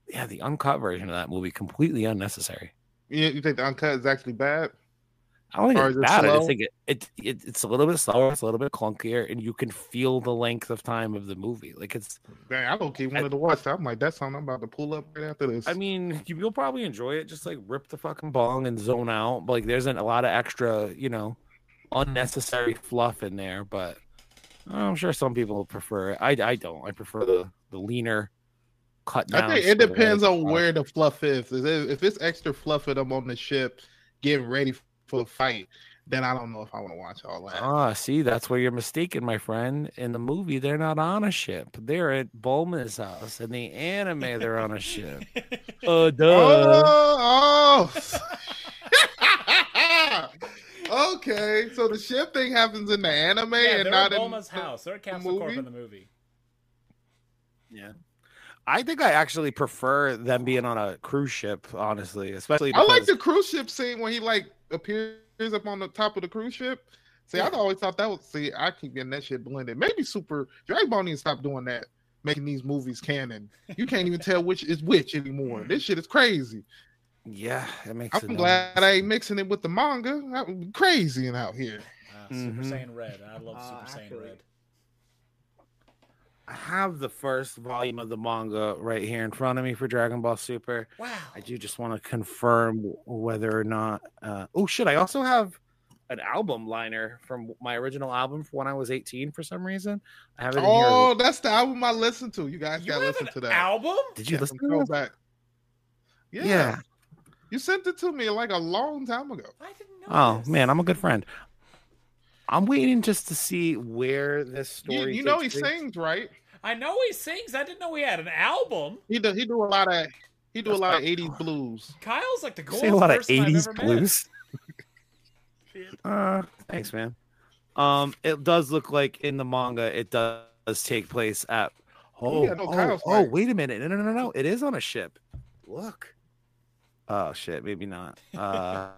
yeah, the uncut version of that movie, completely unnecessary. You, you think the uncut is actually bad? I don't think or it's bad. It I just think it, it, it, it's a little bit slower. It's a little bit clunkier. And you can feel the length of time of the movie. Like, it's... Dang, I don't keep wanting to watch that. I'm like, that's something I'm about to pull up right after this. I mean, you'll probably enjoy it. Just, like, rip the fucking bong and zone out. Like, there isn't a lot of extra, you know, unnecessary fluff in there. But I'm sure some people prefer it. I, I don't. I prefer the, the leaner cut down. I think it depends on where the fluff is. If it's extra fluff and I'm on the ship getting ready for for a fight, then I don't know if I want to watch all that. Ah, see, that's where you're mistaken, my friend. In the movie, they're not on a ship. They're at Bulma's house. In the anime, they're on a ship. Oh, duh. Oh, oh. Okay, so the ship thing happens in the anime yeah, and not in Bulma's house. They're at Castle Corp in the movie. Yeah. I think I actually prefer them being on a cruise ship, honestly. Especially, because... I like the cruise ship scene when he like appears up on the top of the cruise ship. See, yeah. I always thought that was. See, I keep getting that shit blended. Maybe Super Dragon Ball needs to stop doing that, making these movies canon. You can't even tell which is which anymore. This shit is crazy. Yeah, it makes. I'm it glad nice. I ain't mixing it with the manga. I'm crazy and out here. Uh, Super mm-hmm. Saiyan Red. I love uh, Super Saiyan Red. I have the first volume of the manga right here in front of me for Dragon Ball Super. Wow. I do just want to confirm whether or not... Uh, oh, shit. I also have an album liner from my original album from when I was eighteen for some reason. I have it in oh, here. That's the album I listened to. You guys got to listen to that. Album? Did you yeah, listen to that? Yeah. yeah. You sent it to me like a long time ago. I didn't know Oh, this. Man. I'm a good friend. I'm waiting just to see where this story. You, you know he place. sings, right? I know he sings. I didn't know he had an album. He do. He do a lot of. He do That's a lot of eighties blues. Kyle's like the coolest person I've ever met. Say a lot of eighties blues. uh, thanks, man. Um, it does look like in the manga it does take place at. Oh, yeah, no, oh, oh wait a minute! No, no, no, no! It is on a ship. Look. Oh shit! Maybe not. Uh.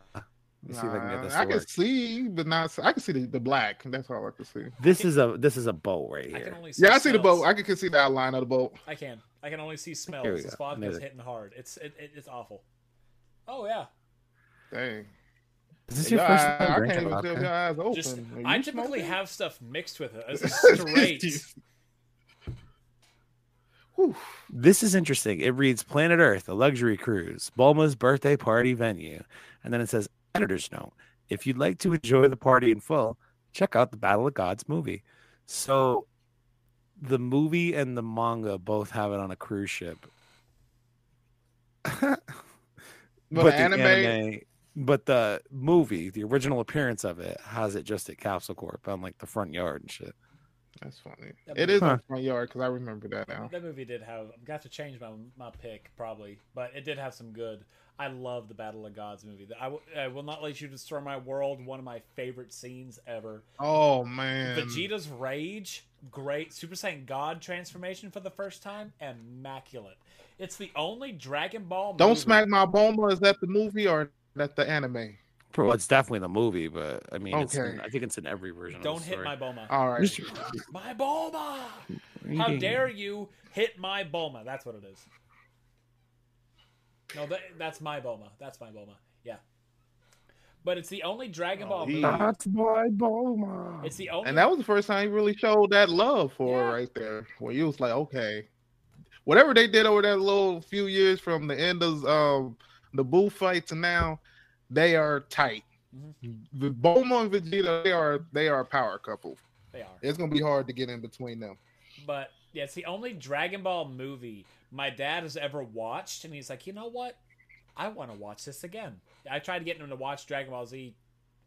Let's nah, see if I can get this. I can work. see, but not. I can see the, the black. That's all I can see. This is a this is a boat right here. I can only see yeah, smells. I see the boat. I can, can see the outline of the boat. I can. I can only see smells. This vodka's hitting hard. It's it, it it's awful. Oh yeah. Dang. Is this your, your first eye, time I can't even feel your eyes open. Just, you I typically have stuff mixed with it. This is straight. Whew. This is interesting. It reads Planet Earth, a luxury cruise, Bulma's birthday party venue, and then it says. Editor's note, if you'd like to enjoy the party in full, check out the Battle of Gods movie. So the movie and the manga both have it on a cruise ship. but well, the anime... anime but the movie, the original appearance of it, has it just at Capsule Corp on like the front yard and shit. That's funny. That movie, it is huh. in front yard because I remember that now. That movie did have. I'm gonna have to change my my pick probably, but it did have some good. I love the Battle of Gods movie. I, w I will not let you destroy my world. One of my favorite scenes ever. Oh man, Vegeta's rage, great Super Saiyan God transformation for the first time, immaculate. It's the only Dragon Ball movie. Don't smack my Bulma. Is that the movie or that the anime? Well, it's definitely the movie, but I mean, okay. it's in, I think it's in every version. Don't of the hit story. My Bulma. All right, my Bulma. How dare you hit my Bulma? That's what it is. No, that, that's my Bulma. That's my Bulma. Yeah, but it's the only Dragon oh, Ball movie. That's my Bulma. It's the only, and that was the first time he really showed that love for yeah. her right there, where he was like, okay, whatever they did over that little few years from the end of um, the Buu fight to now. They are tight. Mm-hmm. The Bulma and Vegeta, they are they are a power couple. They are. It's gonna be hard to get in between them. But yeah, it's the only Dragon Ball movie my dad has ever watched, and he's like, you know what? I want to watch this again. I tried to get him to watch Dragon Ball Z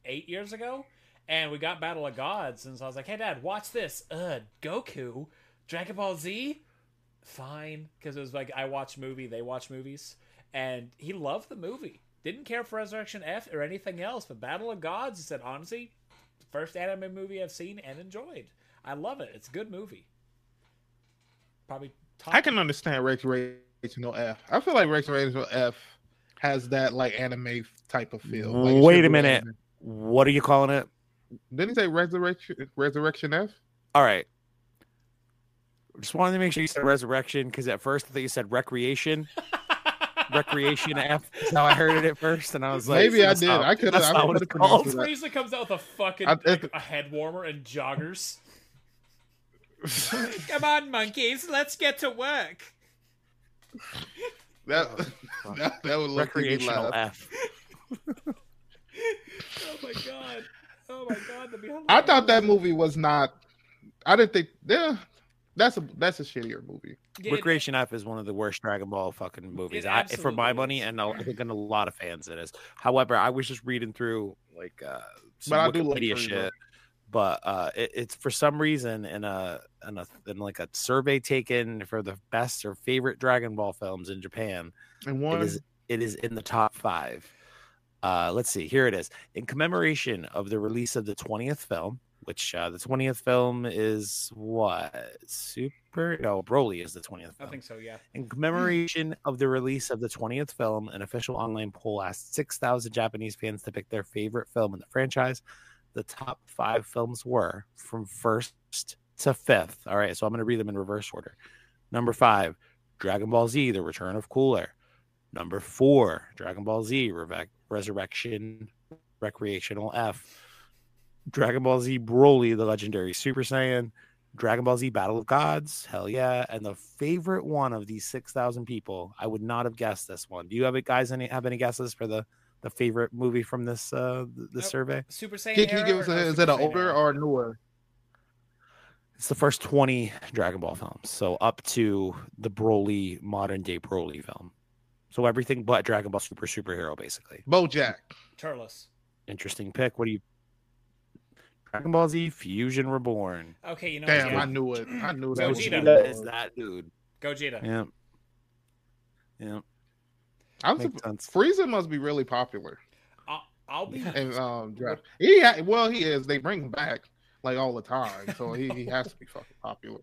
eight years ago, and we got Battle of Gods, and so I was like, hey Dad, watch this. Uh, Goku, Dragon Ball Z, fine, because it was like I watch movie, they watch movies, and he loved the movie. Didn't care for Resurrection F or anything else, but Battle of Gods, he said, honestly, the first anime movie I've seen and enjoyed. I love it. It's a good movie. Probably. Top I can understand Resurrection F. I feel like Resurrection F has that like anime type of feel. Like, wait a minute. Anime. What are you calling it? Didn't he say Resurrection Resurrection F? All right. Just wanted to make sure you said Resurrection, because at first I thought you said Recreation. Recreation F is how I heard it at first, and I was like, maybe I did. Not, I could have. Frieza comes out with a fucking I, like, a head warmer and joggers. Come on, monkeys, let's get to work. That oh, that, that would look recreational F. Oh my god! Oh my god! That'd be I thought that movie was not. I didn't think. Yeah. That's a that's a shittier movie. Yeah, Recreation F is one of the worst Dragon Ball fucking movies I, for my money, and I think in a lot of fans it is. However, I was just reading through like uh, some but Wikipedia I do like shit, but uh, it, it's for some reason in a in a in like a survey taken for the best or favorite Dragon Ball films in Japan, and one it is, it is in the top five. Uh, let's see, here it is. In commemoration of the release of the twentieth film. Which uh, the twentieth film is what? Super? No, Broly is the twentieth film. I think so, yeah. In commemoration of the release of the twentieth film, an official online poll asked six thousand Japanese fans to pick their favorite film in the franchise. The top five films were from first to fifth. All right, so I'm going to read them in reverse order. Number five, Dragon Ball Z, The Return of Cooler. Number four, Dragon Ball Z, Re Resurrection, Recreational F. Dragon Ball Z Broly, the legendary Super Saiyan, Dragon Ball Z Battle of Gods, hell yeah, and the favorite one of these six thousand people, I would not have guessed this one. Do you have it, guys? Any have any guesses for the the favorite movie from this uh the nope. survey? Super Saiyan. Can you give us a, is it an older or newer? It's the first twenty Dragon Ball films, so up to the Broly modern day Broly film. So everything but Dragon Ball Super Superhero, basically. Bojack, Turles. Interesting pick. What do you? Dragon Ball Z Fusion Reborn. Okay, you know. Damn, I knew it. I knew that. Gogeta. Gogeta is that dude. Gogeta. Yeah. Yeah. I'm Frieza must be really popular. I'll, I'll be. And um, he well, he is. They bring him back like all the time, so he, he has to be fucking popular.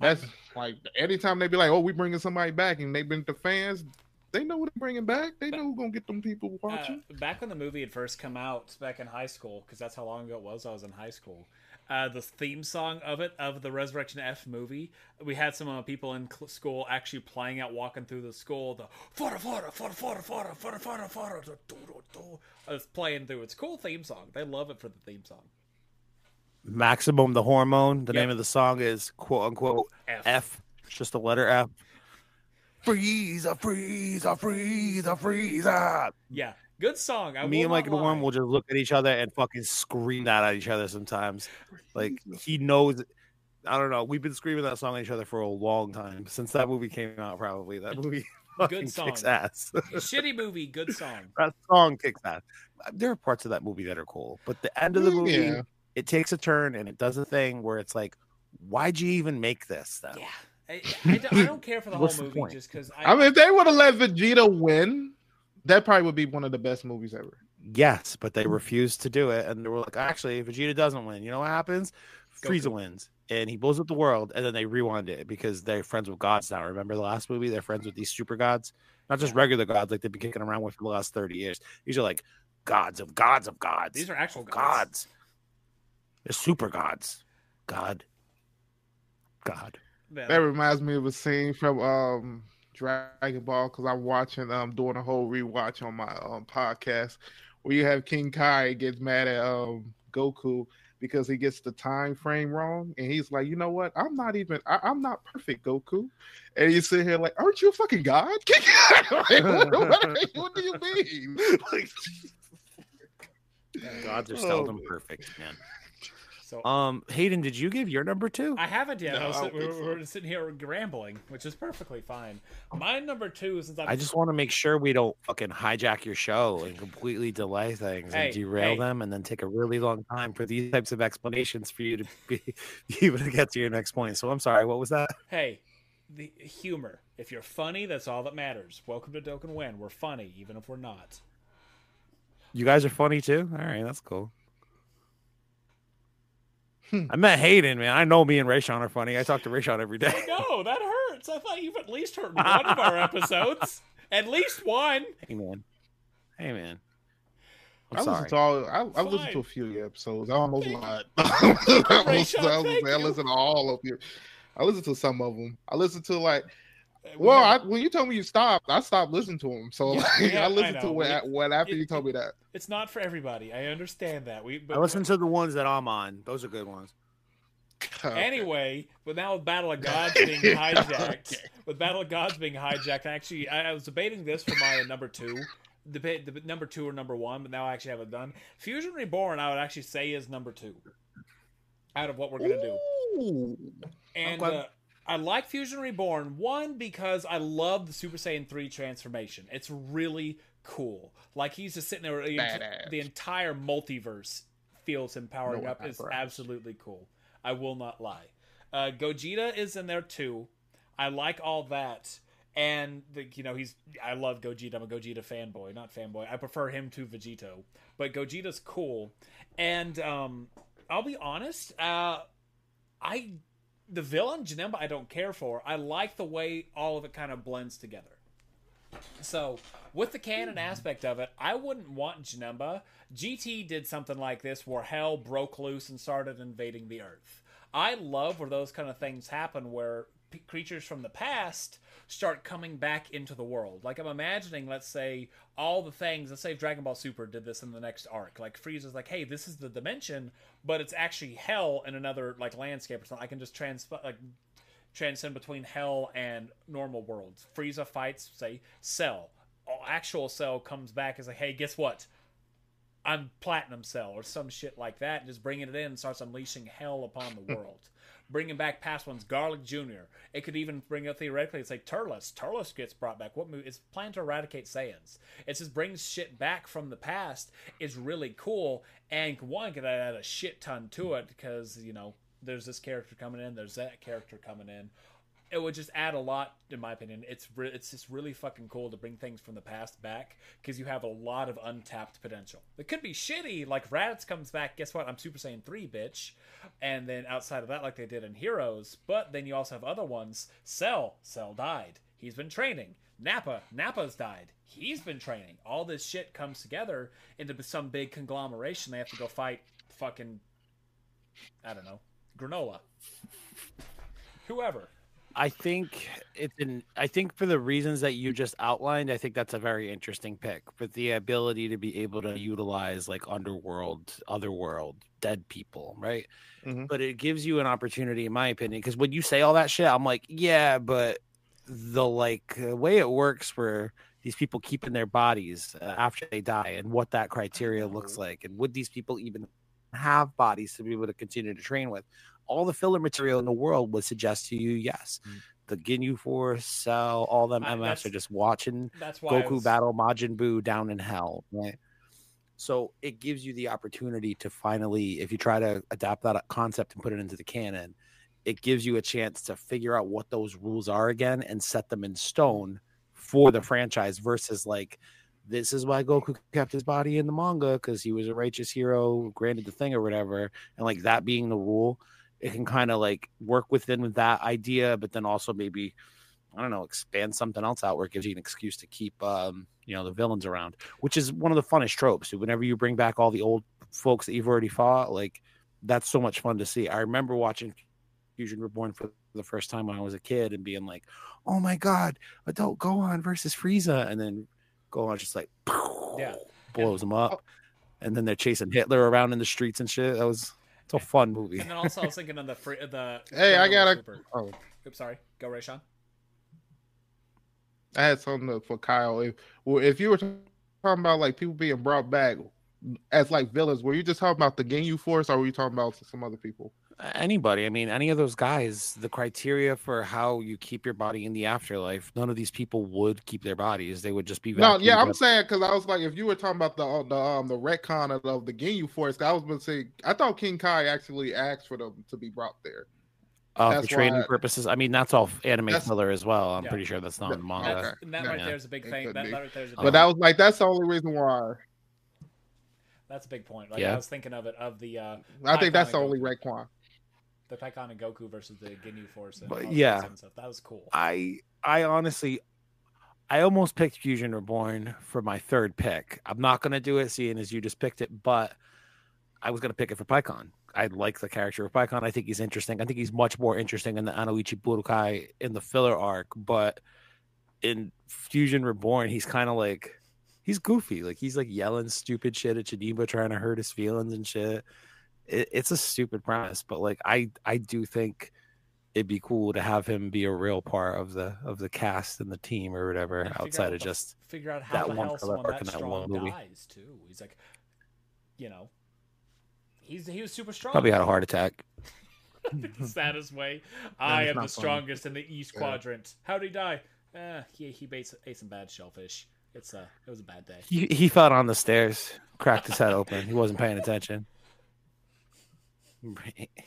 That's like anytime they be like, "Oh, we bringing somebody back," and they've been to fans. They know what to bring him back. They know who's going to get them people watching. Uh, back when the movie had first come out, back in high school, because that's how long ago it was, I was in high school, uh, the theme song of it, of the Resurrection F movie, we had some uh, people in school actually playing out, walking through the school, the fora, fora, fora, fora, fora, fora, fora, fora, I was playing through. It's a cool theme song. They love it for the theme song. Maximum the Hormone. The yep. name of the song is, quote, unquote, F. F. It's just the letter F. Frieza, Frieza, Frieza, Frieza. Yeah, good song. I Me and Mike Norm will just look at each other and fucking scream that at each other sometimes. Like, he knows. I don't know. We've been screaming that song at each other for a long time. Since that movie came out, probably. That movie fucking good song. Kicks ass. Shitty movie, good song. That song kicks ass. There are parts of that movie that are cool. But the end of the movie, yeah. it takes a turn and it does a thing where it's like, why'd you even make this? Then? Yeah. I, I, don't, I don't care for the whole movie the just because I, I mean, if they would have let Vegeta win, That probably would be one of the best movies ever. Yes, but they refused to do it, and they were like, actually, Vegeta doesn't win. You know what happens? Frieza Goku. wins, and he blows up the world, and then they rewound it because they're friends with gods now. Remember the last movie? They're friends with these super gods, not just regular gods like they've been kicking around with for the last thirty years. These are like gods of gods of gods. These are actual gods. gods. They're super gods. God. God. That reminds me of a scene from um, Dragon Ball, because I'm watching, um, doing a whole rewatch on my um, podcast, where you have King Kai gets mad at um, Goku because he gets the time frame wrong, and he's like, you know what? I'm not even, I, I'm not perfect, Goku. And you sit here like, aren't you a fucking god? King Kai? Like, what, what, what do you mean? Like, gods are seldom oh, perfect, man. So, um, Hayden, did you give your number two? I haven't yet. No, I was, I we're, so. we're sitting here rambling, which is perfectly fine. My number two, since I'm... I just want to make sure we don't fucking hijack your show and completely delay things hey, and derail hey. them, and then take a really long time for these types of explanations for you to be, be able to get to your next point. So I'm sorry. What was that? Hey, the humor. If you're funny, that's all that matters. Welcome to Dokkan When. We're funny, even if we're not. You guys are funny too? All right, that's cool. I met Hayden, man. I know me and Rayshawn are funny. I talk to Rayshawn every day. I know. That hurts. I thought you've at least heard one of our episodes. At least one. Hey, man. Hey, man. I'm I sorry. Listen to all, I, I listened to a few episodes. I almost lied. I, almost, I, listened, I listened to all of you. I listened to some of them. I listened to, like, well, I, when you told me you stopped, I stopped listening to them. So yeah, like, yeah, I listened I to what, what after it, you told me that. It's not for everybody. I understand that. We but, I listen to the ones that I'm on. Those are good ones. Anyway, but now with Battle of Gods being hijacked, okay. with Battle of Gods being hijacked, I actually I, I was debating this for my number two, debate the number two or number one, but now I actually have it done. Fusion Reborn, I would actually say is number two out of what we're gonna Ooh. do, and. Okay. Uh, I like Fusion Reborn, one, because I love the Super Saiyan three transformation. It's really cool. Like, he's just sitting there. Badass. The entire multiverse feels him powering no, up. It's absolutely cool. I will not lie. Uh, Gogeta is in there, too. I like all that. And, the, you know, he's. I love Gogeta. I'm a Gogeta fanboy. Not fanboy. I prefer him to Vegito. But Gogeta's cool. And um, I'll be honest. Uh, I... The villain, Janemba, I don't care for. I like the way all of it kind of blends together. So, with the canon aspect of it, I wouldn't want Janemba. G T did something like this where hell broke loose and started invading the Earth. I love where those kind of things happen where p- creatures from the past start coming back into the world. Like, I'm imagining, let's say, all the things... Let's say Dragon Ball Super did this in the next arc. Like, Frieza's like, hey, this is the dimension, but it's actually hell in another, like, landscape or something. I can just trans- like, transcend between hell and normal worlds. Frieza fights, say, Cell. Actual Cell comes back and is like, hey, guess what? I'm Platinum Cell or some shit like that. And just bringing it in and starts unleashing hell upon the world. Bringing back past ones, Garlic Junior It could even bring up theoretically, it's like Turles. Turles gets brought back. What movie? It's planned to eradicate Saiyans. It just brings shit back from the past. It's really cool. And one could add a shit ton to it because, you know, there's this character coming in, there's that character coming in. It would just add a lot, in my opinion. It's re- it's just really fucking cool to bring things from the past back because you have a lot of untapped potential. It could be shitty, like Raditz comes back, guess what? I'm Super Saiyan three, bitch. And then outside of that, like they did in Heroes, but then you also have other ones. Cell, Cell died. He's been training. Nappa, Nappa's died. He's been training. All this shit comes together into some big conglomeration. They have to go fight fucking, I don't know, Granola. Whoever. I think it's in, I think for the reasons that you just outlined, I think that's a very interesting pick. But the ability to be able to utilize like underworld, otherworld, dead people, right? Mm-hmm. But it gives you an opportunity, in my opinion, because when you say all that shit, I'm like, yeah, but the like way it works where these people keep in their bodies uh, after they die and what that criteria looks like, and would these people even have bodies to be able to continue to train with? All the filler material in the world would suggest to you, yes. Mm-hmm. The Ginyu Force, Cell, all them I, M Fs are just watching Goku was... battle Majin Buu down in hell, right? So it gives you the opportunity to finally, if you try to adapt that concept and put it into the canon, it gives you a chance to figure out what those rules are again and set them in stone for the franchise versus like this is why Goku kept his body in the manga, because he was a righteous hero, granted the thing or whatever. And like that being the rule, it can kind of like work within with that idea, but then also maybe, I don't know, expand something else out where it gives you an excuse to keep, um, you know, the villains around, which is one of the funnest tropes. Whenever you bring back all the old folks that you've already fought, like that's so much fun to see. I remember watching Fusion Reborn for the first time when I was a kid and being like, oh my God, adult Gohan versus Frieza. And then Gohan just like yeah. blows him up. And then they're chasing Hitler around in the streets and shit. That was, it's a fun movie. And then also I was thinking on the, free, the hey, I got a, oh. Oops, sorry. Go Rayshawn. I had something for Kyle. If, well, if you were talking about like people being brought back as like villains, were you just talking about the Ginyu Force, or were you talking about some other people? Anybody. I mean, any of those guys. The criteria for how you keep your body in the afterlife, none of these people would keep their bodies. They would just be no. Yeah, I'm up. saying because I was like, if you were talking about the the um, the retcon of, of the Ginyu Force, I was going to say I thought King Kai actually asked for them to be brought there. Uh, for training I, purposes, I mean that's all anime filler as well. I'm yeah. pretty sure that's not in the manga. Okay. And that yeah. right there is a big thing. That, that right there is a big but that was like that's the only reason why. That's a big point. Like yeah. I was thinking of it of the. Uh, I think that's the only retcon. The Paikuhan and Goku versus the Ginyu Force. And but, yeah, that, stuff. that was cool. I I honestly, I almost picked Fusion Reborn for my third pick. I'm not gonna do it, seeing as you just picked it, but I was gonna pick it for Paikuhan. I like the character of Paikuhan. I think he's interesting. I think he's much more interesting in the Anoichi Budokai in the filler arc, but in Fusion Reborn, he's kind of like, he's goofy. Like he's like yelling stupid shit at Chidiba, trying to hurt his feelings and shit. It, it's a stupid premise, but like I, I do think it'd be cool to have him be a real part of the of the cast and the team or whatever, outside of the, just figure out how the hell someone that strong dies too. He's like, you know. He's, he was super strong. Probably had a heart attack. The saddest way. No, I am the strongest funny. in the East yeah. Quadrant. How did he die? Uh, he he ate, ate some bad shellfish. It's a, it was a bad day. He, he fell on the stairs, cracked his head open. He wasn't paying attention.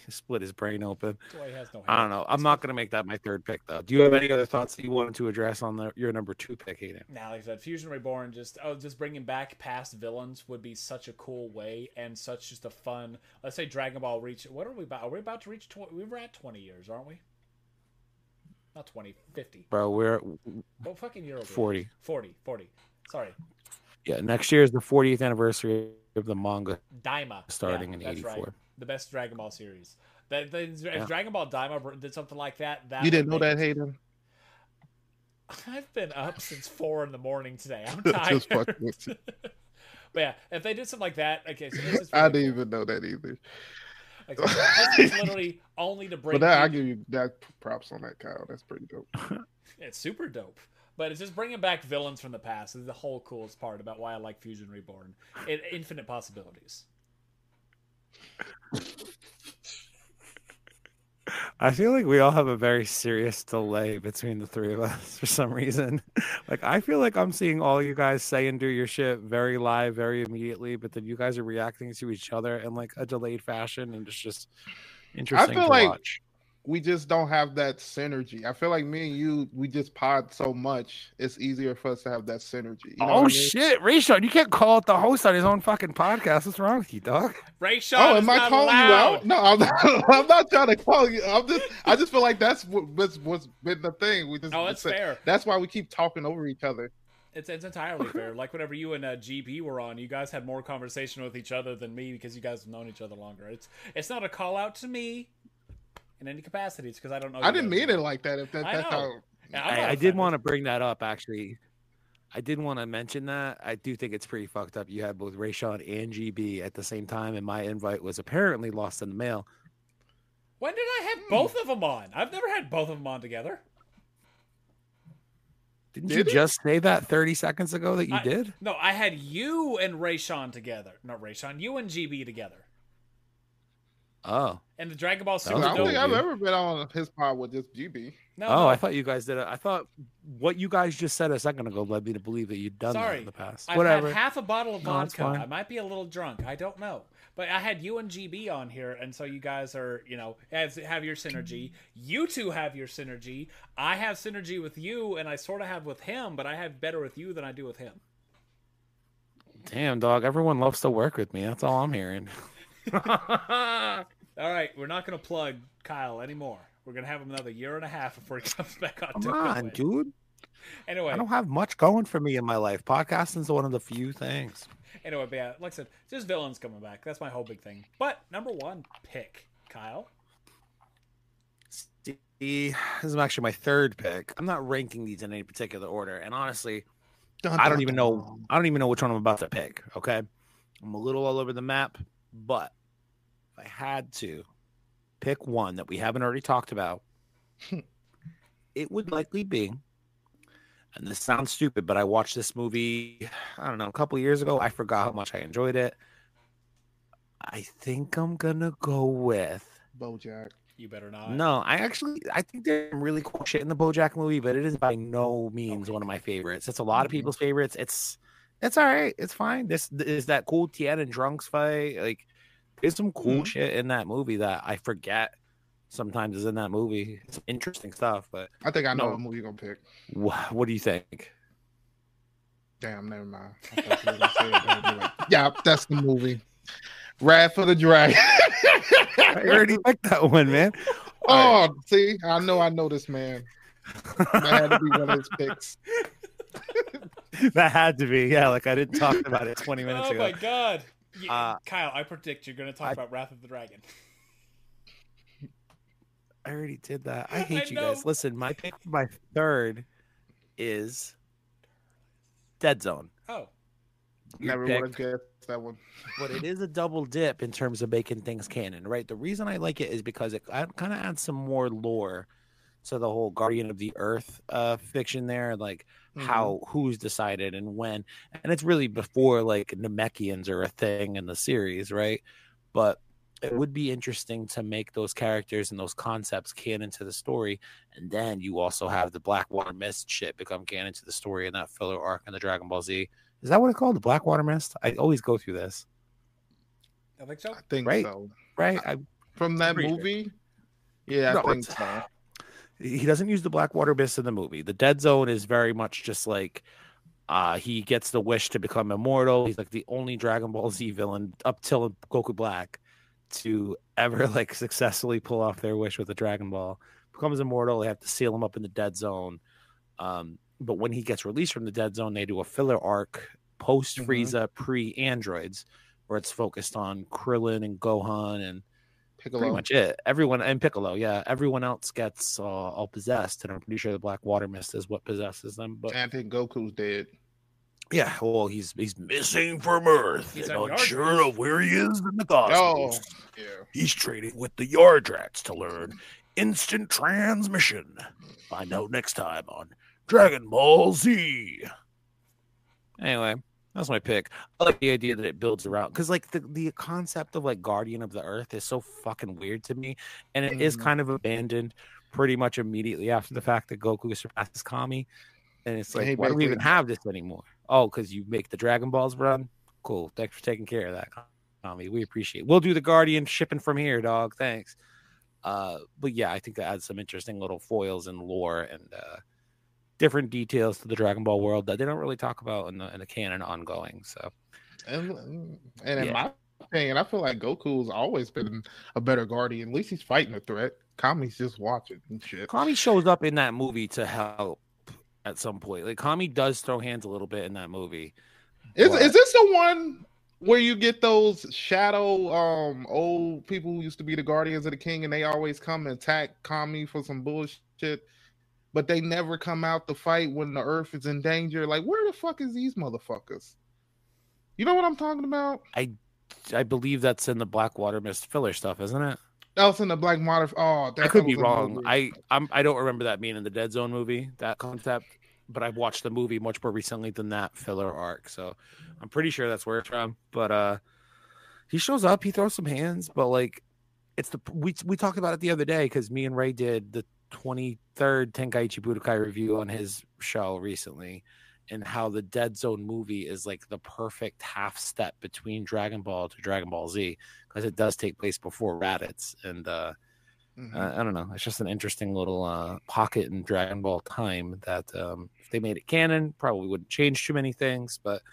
Split his brain open. Boy, has no I don't know. I'm not going to make that my third pick, though. Do you have any other thoughts that you wanted to address on the, your number two pick, Hayden? Now, like I said, Fusion Reborn, just oh, just bringing back past villains would be such a cool way and such just a fun. Let's say Dragon Ball reach. What are we about? Are we about to reach? twenty, we were at twenty years, aren't we? Not twenty, fifty. Bro, we're what fucking year? Forty. Forty. Forty. Sorry. Yeah, next year is the fortieth anniversary of the manga. Daima starting yeah, in eighty-four. Right. The best Dragon Ball series. That if yeah. Dragon Ball Daima did something like that. That you didn't know that, Hayden. I've been up since four in the morning today. I'm tired. But yeah, if they did something like that, okay. So this is really I didn't cool. even know that either. Like, so this is literally only to bring. But that, I give you that props on that, Kyle. That's pretty dope. It's super dope. But it's just bringing back villains from the past. This is the whole coolest part about why I like Fusion Reborn. It infinite possibilities. I feel like we all have a very serious delay between the three of us for some reason. Like I feel like I'm seeing all you guys say and do your shit very live, very immediately, but then you guys are reacting to each other in like a delayed fashion, and it's just interesting I feel to like watch. We just don't have that synergy. I feel like me and you, we just pod so much. It's easier for us to have that synergy. You know oh, I mean? Shit. Rayshawn, you can't call out the host on his own fucking podcast. What's wrong with you, dog? Rayshawn, oh, am I calling loud. you out? No, I'm not, I'm not trying to call you. I'm just, I just feel like that's what, what's, what's been the thing. We just, oh, that's fair. That's why we keep talking over each other. It's it's entirely fair. Like whenever you and uh, G B were on, you guys had more conversation with each other than me because you guys have known each other longer. It's It's not a call out to me. In any capacity, it's because I don't know. I didn't mean it like that. If that, that's how yeah, I, I did want to bring that up, actually. I did want to mention that. I do think it's pretty fucked up. You had both Rayshawn and G B at the same time, and my invite was apparently lost in the mail. When did I have hmm. both of them on? I've never had both of them on together. Didn't did you it? just say that thirty seconds ago that you I, did? No, I had you and Rayshawn together. Not Rayshawn, you and G B together. Oh. And the Dragon Ball Super Dope. I don't think I've ever been on his pod with just G B. No, oh, no. I thought you guys did it. I thought what you guys just said a second ago led me to believe that you'd done Sorry. that in the past. I've Whatever. had half a bottle of no, vodka. I might be a little drunk. I don't know. But I had you and G B on here, and so you guys are, you know, have, have your synergy. You two have your synergy. I have synergy with you, and I sort of have with him, but I have better with you than I do with him. Damn, dog. Everyone loves to work with me. That's all I'm hearing. All right. We're not going to plug Kyle anymore. We're going to have him another year and a half before he comes back on. Come on, dude. Anyway, I don't have much going for me in my life. Podcasting is one of the few things. Anyway, but yeah, like I said, just villains coming back. That's my whole big thing. But number one pick, Kyle. See, this is actually my third pick. I'm not ranking these in any particular order, and honestly, dun, dun, I don't even know. I don't even know which one I'm about to pick. Okay, I'm a little all over the map, but if I had to pick one that we haven't already talked about, it would likely be. And this sounds stupid, but I watched this movie, I don't know, a couple of years ago. I forgot how much I enjoyed it. I think I'm going to go with... Bojack. You better not. No, I actually... I think there's some really cool shit in the Bojack movie, but it is by no means okay. one of my favorites. It's a lot of people's favorites. It's it's all right. It's fine. This, this is that cool Tien and Trunks fight. Like, there's some cool mm-hmm. shit in that movie that I forget sometimes is in that movie. It's interesting stuff, but I think I know no. what movie you're gonna pick. What, what do you think? Damn, never mind. I thought you were gonna say it, but like, yeah, that's the movie. Wrath of the Dragon. I already picked that one, man. Oh, right. see, I know, I know this man. That had to be one of his picks. That had to be, yeah. Like I didn't talk about it twenty minutes oh ago. Oh my god, yeah, uh, Kyle! I predict you're gonna talk I, about Wrath of the Dragon. I already did that. I hate I you know. guys. Listen, my pick for my third is Dead Zone. Oh. You Never would have guessed that one. But it is a double dip in terms of making things canon, right? The reason I like it is because it kind of adds some more lore to the whole Guardian of the Earth uh, fiction there, like mm-hmm. how who's decided and when. And it's really before like Namekians are a thing in the series, right? But it would be interesting to make those characters and those concepts canon to the story, and then you also have the Blackwater Mist shit become canon to the story in that filler arc in the Dragon Ball Z. Is that what it's called, the Blackwater Mist? I always go through this. I think so. I think right? so. Right? I, From that movie? Sure. Yeah, I no, think so. He doesn't use the Blackwater Mist in the movie. The Dead Zone is very much just like uh, he gets the wish to become immortal. He's like the only Dragon Ball Z villain up till Goku Black to ever like successfully pull off their wish with a Dragon Ball. Becomes immortal, they have to seal him up in the Dead Zone. Um, but when he gets released from the Dead Zone, they do a filler arc post Frieza, mm-hmm. pre Androids, where it's focused on Krillin and Gohan and Piccolo. Pretty much it. Everyone and Piccolo, yeah. Everyone else gets uh, all possessed, and I'm pretty sure the Black Water Mist is what possesses them. But I think Goku's dead. Yeah, well, he's he's missing from Earth. He's and unsure of where he is in the cosmos. Oh, yeah. He's trading with the Yardrats to learn instant transmission. Find out next time on Dragon Ball Z. Anyway, that's my pick. I like the idea that it builds around, because like the, the concept of like Guardian of the Earth is so fucking weird to me, and it mm. is kind of abandoned pretty much immediately after the fact that Goku surpasses Kami, and it's like, hey, why do we even have this anymore? Oh, because you make the Dragon Balls run? Cool. Thanks for taking care of that, Kami. We appreciate it. We'll do the Guardian shipping from here, dog. Thanks. Uh, but yeah, I think that adds some interesting little foils and lore and uh, different details to the Dragon Ball world that they don't really talk about in the, in the canon ongoing. So, And, and in yeah. my opinion, I feel like Goku's always been a better Guardian. At least he's fighting a threat. Kami's just watching and shit. Kami shows up in that movie to help. At some point, like Kami does throw hands a little bit in that movie. Is but... is this the one where you get those shadow um old people who used to be the guardians of the king, and they always come and attack Kami for some bullshit, but they never come out to fight when the Earth is in danger? Like, where the fuck is these motherfuckers? You know what I'm talking about? I I believe that's in the Blackwater Mist filler stuff, isn't it? Else in the Black Water. Oh, that I could be wrong. I I'm, I don't remember that being in the Dead Zone movie, that concept. But I've watched the movie much more recently than that filler arc, so I'm pretty sure that's where it's from. But uh, he shows up, he throws some hands, but like it's the we we talked about it the other day because me and Ray did the twenty-third Tenkaichi Budokai review on his show recently, and how the Dead Zone movie is like the perfect half step between Dragon Ball to Dragon Ball Z, because it does take place before Raditz. And uh, mm-hmm. uh, I don't know. It's just an interesting little uh, pocket in Dragon Ball time that um, if they made it canon, probably wouldn't change too many things. But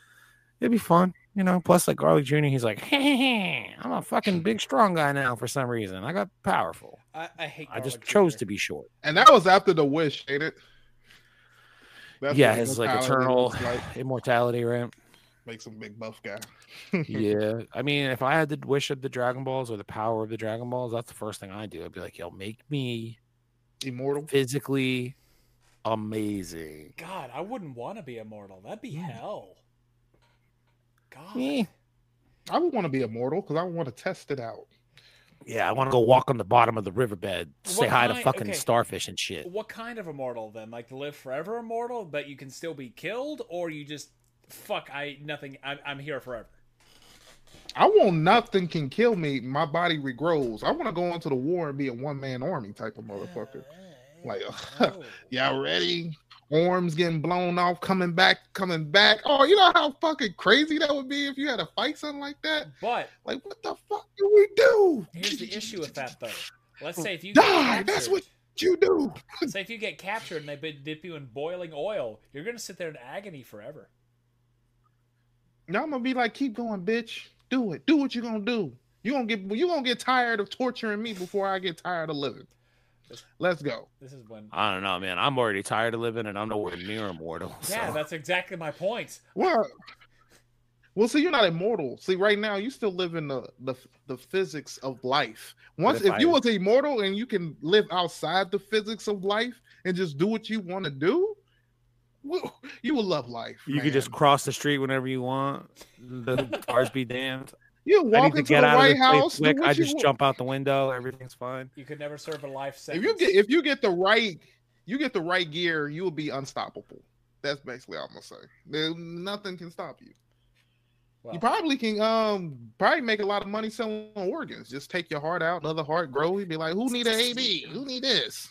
it'd be fun, you know. Plus, like Garlic Junior, he's like, hey, hey, hey, I'm a fucking big, strong guy now for some reason. I got powerful. I, I hate. Garlic I just Junior chose to be short. And that was after the wish, ain't it? That's yeah, his like eternal immortality, right? Makes him big buff guy. Yeah, I mean, if I had the wish of the Dragon Balls or the power of the Dragon Balls, that's the first thing I do. I'd be like, yo, make me immortal, physically amazing. God, I wouldn't want to be immortal. That'd be hell. God, eh. I would want to be immortal because I would want to test it out. Yeah, I want to go walk on the bottom of the riverbed, what say hi kind, to fucking okay. starfish and shit. What kind of immortal then? Like to live forever immortal, but you can still be killed, or you just fuck I nothing. I'm, I'm here forever. I want nothing can kill me. My body regrows. I want to go into the war and be a one man army type of motherfucker. Uh, like, oh. Y'all ready? Arms getting blown off, coming back, coming back. Oh, you know how fucking crazy that would be if you had to fight something like that? But like, what the fuck do we do? Here's the issue with that, though. Let's say if you die, that's what you do. Say if you get captured and they dip you in boiling oil, you're going to sit there in agony forever. Now I'm going to be like, keep going, bitch. Do it. Do what you're going to do. You're going to get, you're going to get tired of torturing me before I get tired of living. Let's go. This is when I don't know, man. I'm already tired of living, and I'm nowhere near immortal. So. Yeah, that's exactly my point. Well, well, see, you're not immortal. See, right now, you still live in the the, the physics of life. Once, if, if I... you was immortal and you can live outside the physics of life and just do what you want to do, well, you will love life. You man. could just cross the street whenever you want. The cars be damned. You walk into the White House. Quick. I just want. jump out the window. Everything's fine. You could never serve a life sentence. If you get if you get the right you get the right gear, you will be unstoppable. That's basically all I'm gonna say. There, nothing can stop you. Wow. You probably can um probably make a lot of money selling organs. Just take your heart out, another heart grow. You'd be like, who need an A B? Who need this?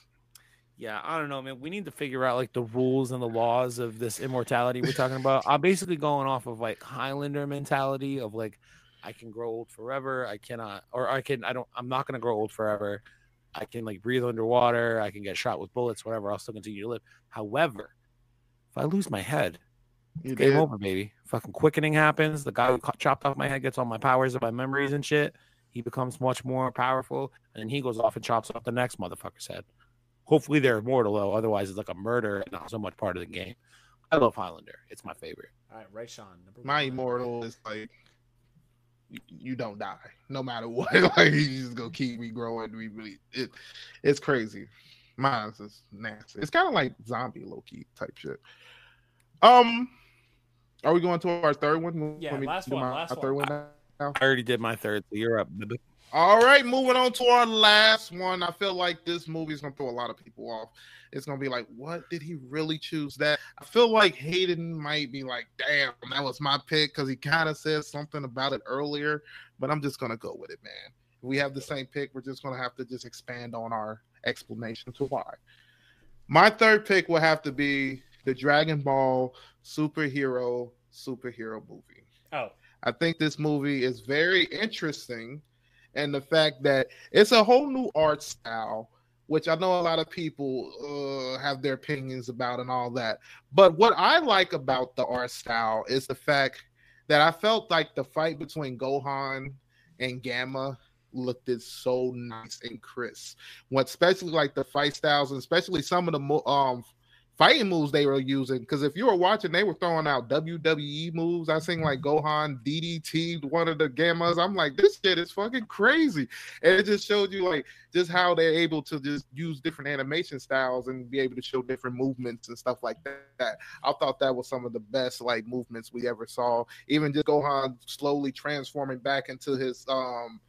Yeah, I don't know, man. We need to figure out like the rules and the laws of this immortality we're talking about. I'm basically going off of like Highlander mentality of like. I can grow old forever. I cannot, or I can, I don't, I'm not going to grow old forever. I can like breathe underwater. I can get shot with bullets, whatever. I'll still continue to live. However, if I lose my head, it's game over, baby. Fucking quickening happens. The guy who chopped off my head gets all my powers and my memories and shit. He becomes much more powerful. And then he goes off and chops off the next motherfucker's head. Hopefully they're immortal, though. Otherwise, it's like a murder and not so much part of the game. I love Highlander. It's my favorite. All right, Rayshawn. Number one. My immortal is like, you don't die no matter what. Like, you just gonna keep me growing. We really, it, it's crazy. Mine's is nasty. It's kind of like zombie Loki type shit. Um, are we going to our third one? Yeah, Let me last one. My, last third one. one now. I already did my third. So you're up. All right, moving on to our last one. I feel like this movie's gonna throw a lot of people off. It's gonna be like, what did he really choose that? I feel like Hayden might be like, damn, that was my pick because he kind of said something about it earlier, but I'm just gonna go with it, man. If we have the same pick, we're just gonna have to just expand on our explanation to why. My third pick will have to be the Dragon Ball superhero superhero movie. Oh. I think this movie is very interesting. And the fact that it's a whole new art style, which I know a lot of people uh, have their opinions about and all that. But what I like about the art style is the fact that I felt like the fight between Gohan and Gamma looked it so nice and crisp. What especially like the fight styles, and especially some of the mo- um fighting moves they were using, because if you were watching, they were throwing out W W E moves. I seen like Gohan D D T'd one of the Gammas. I'm like, this shit is fucking crazy. And it just showed you like just how they're able to just use different animation styles and be able to show different movements and stuff like that. I thought that was some of the best like movements we ever saw. Even just Gohan slowly transforming back into his um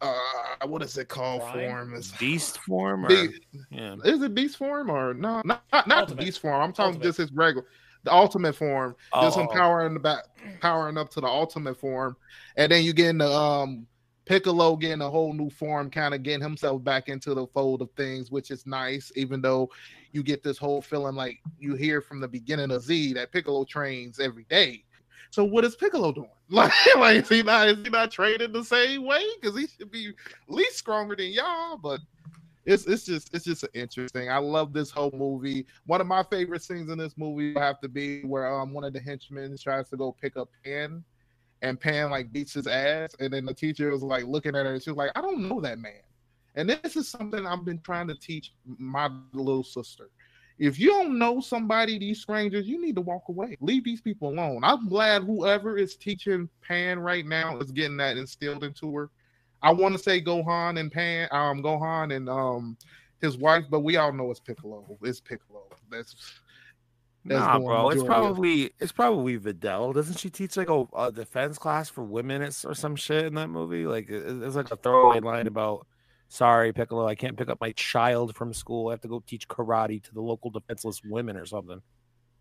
Uh, what is it called? Prime? Form is beast form, or beast. Yeah. Is it beast form or no? Not not, not the beast form. I'm talking ultimate. Just his regular, the ultimate form. Oh. Just him powering the back, powering up to the ultimate form, and then you getting the um Piccolo getting a whole new form, kind of getting himself back into the fold of things, which is nice. Even though you get this whole feeling like you hear from the beginning of Z that Piccolo trains every day. So what is Piccolo doing? Like, like is he not is he not training the same way? Because he should be at least stronger than y'all. But it's it's just it's just interesting. I love this whole movie. One of my favorite scenes in this movie will have to be where um one of the henchmen tries to go pick up Pan, and Pan like beats his ass, and then the teacher was like looking at her, and she was like, "I don't know that man." And this is something I've been trying to teach my little sister. If you don't know somebody, these strangers, you need to walk away. Leave these people alone. I'm glad whoever is teaching Pan right now is getting that instilled into her. I want to say Gohan and Pan, um, Gohan and um, his wife, but we all know it's Piccolo. It's Piccolo. That's, that's nah, bro. It's probably it's probably Videl. Doesn't she teach like a, a defense class for women or some shit in that movie? Like, it's like a throwaway line about, "Sorry, Piccolo, I can't pick up my child from school. I have to go teach karate to the local defenseless women," or something.